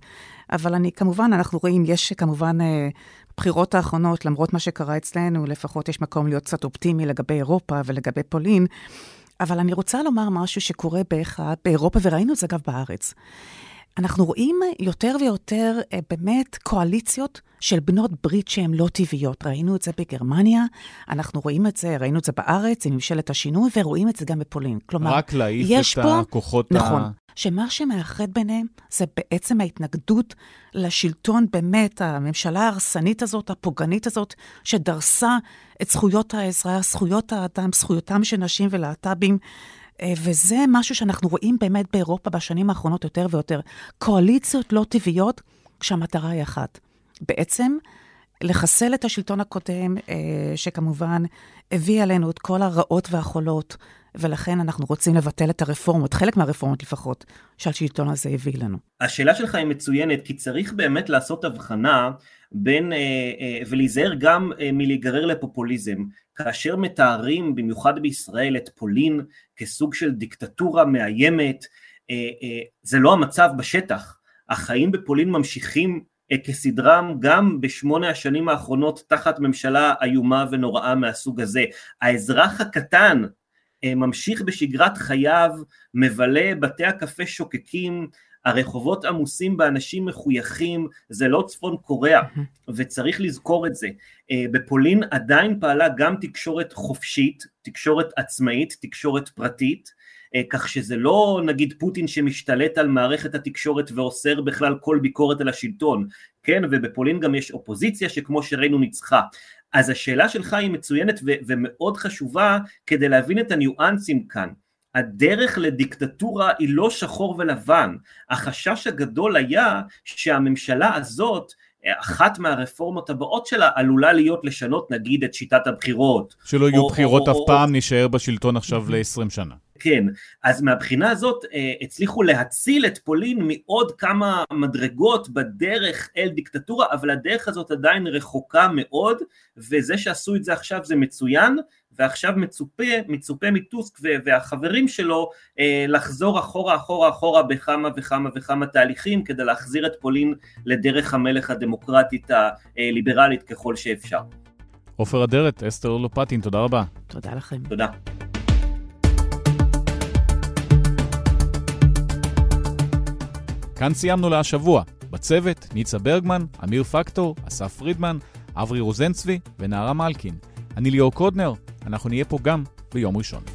אבל אני כמובן, אנחנו רואים, יש כמובן בחירות האחרונות, למרות מה שקרה אצלנו, לפחות יש מקום להיות קצת אופטימי לגבי אירופה ולגבי פולין, אבל אני רוצה לומר משהו שקורה באירופה, וראינו את זה גם בארץ. אנחנו רואים יותר ויותר באמת קואליציות של בנות ברית שהן לא טבעיות. ראינו את זה בגרמניה, אנחנו רואים את זה, ראינו את זה בארץ, עם ממשלת השינוי, ורואים את זה גם בפולין. כלומר, רק להעיף את הכוחות ה... נכון, שמה שמאחד ביניהם זה בעצם ההתנגדות לשלטון באמת, הממשלה ההרסנית הזאת, הפוגענית הזאת, שדרסה את זכויות האזרח, זכויות האדם, זכויותם של נשים ולהט"בים, וזה משהו שאנחנו רואים באמת באירופה בשנים האחרונות יותר ויותר. קואליציות לא טבעיות, כשהמטרה היא אחת. בעצם, לחסל את השלטון הקודם, שכמובן הביא עלינו את כל הרעות והחולות, ולכן אנחנו רוצים לבטל את הרפורמות, חלק מהרפורמות לפחות, שהשלטון הזה הביא לנו. השאלה שלך היא מצוינת, כי צריך באמת לעשות הבחנה בין, ולהיזהר גם מלהיגרר לפופוליזם. כאשר מתארים, במיוחד בישראל, את פולין כסוג של דיקטטורה מאיימת, זה לא המצב בשטח. החיים בפולין ממשיכים כסדרם גם בשמונה השנים האחרונות, תחת ממשלה איומה ונוראה מהסוג הזה. האזרח הקטן ממשיך בשגרת חייו, מבלה, בתי הקפה שוקקים, הרחובות עמוסים באנשים מחויכים, זה לא צפון קוריאה, וצריך לזכור את זה. בפולין עדיין פעלה גם תקשורת חופשית, תקשורת עצמאית, תקשורת פרטית, כך שזה לא נגיד פוטין שמשתלט על מערכת התקשורת ואוסר בכלל כל ביקורת על השלטון, כן, ובפולין גם יש אופוזיציה שכמו שראינו ניצחה. אז השאלה שלך היא מצוינת ו- ומאוד חשובה כדי להבין את הניואנסים כאן. הדרך לדיקטטורה היא לא שחור ולבן. החשש הגדול היה שהממשלה הזאת, אחת מהרפורמות הבאות שלה, עלולה להיות לשנות נגיד את שיטת הבחירות. שלא יהיו בחירות אף פעם, נשאר בשלטון עכשיו ל-עשרים שנה. כן, אז מהבחינה הזאת הצליחו להציל את פולין מעוד כמה מדרגות בדרך אל דיקטטורה, אבל הדרך הזאת עדיין רחוקה מאוד, וזה שעשו את זה עכשיו זה מצוין, ועכשיו מצופה, מצופה מטוסק והחברים שלו לחזור אחורה, אחורה, אחורה בכמה וכמה וכמה תהליכים, כדי להחזיר את פולין לדרך המלך הדמוקרטית הליברלית ככל שאפשר. עופר אדרת, אסתר לופטין, תודה רבה. תודה לכם. תודה. כאן סיימנו להשבוע. בצוות, ניצה ברגמן, אמיר פקטור, אסף פרידמן, אברי רוזנצבי ונערה מלקין. אני ליאור קודנר, אנחנו נהיה פה גם ביום ראשון.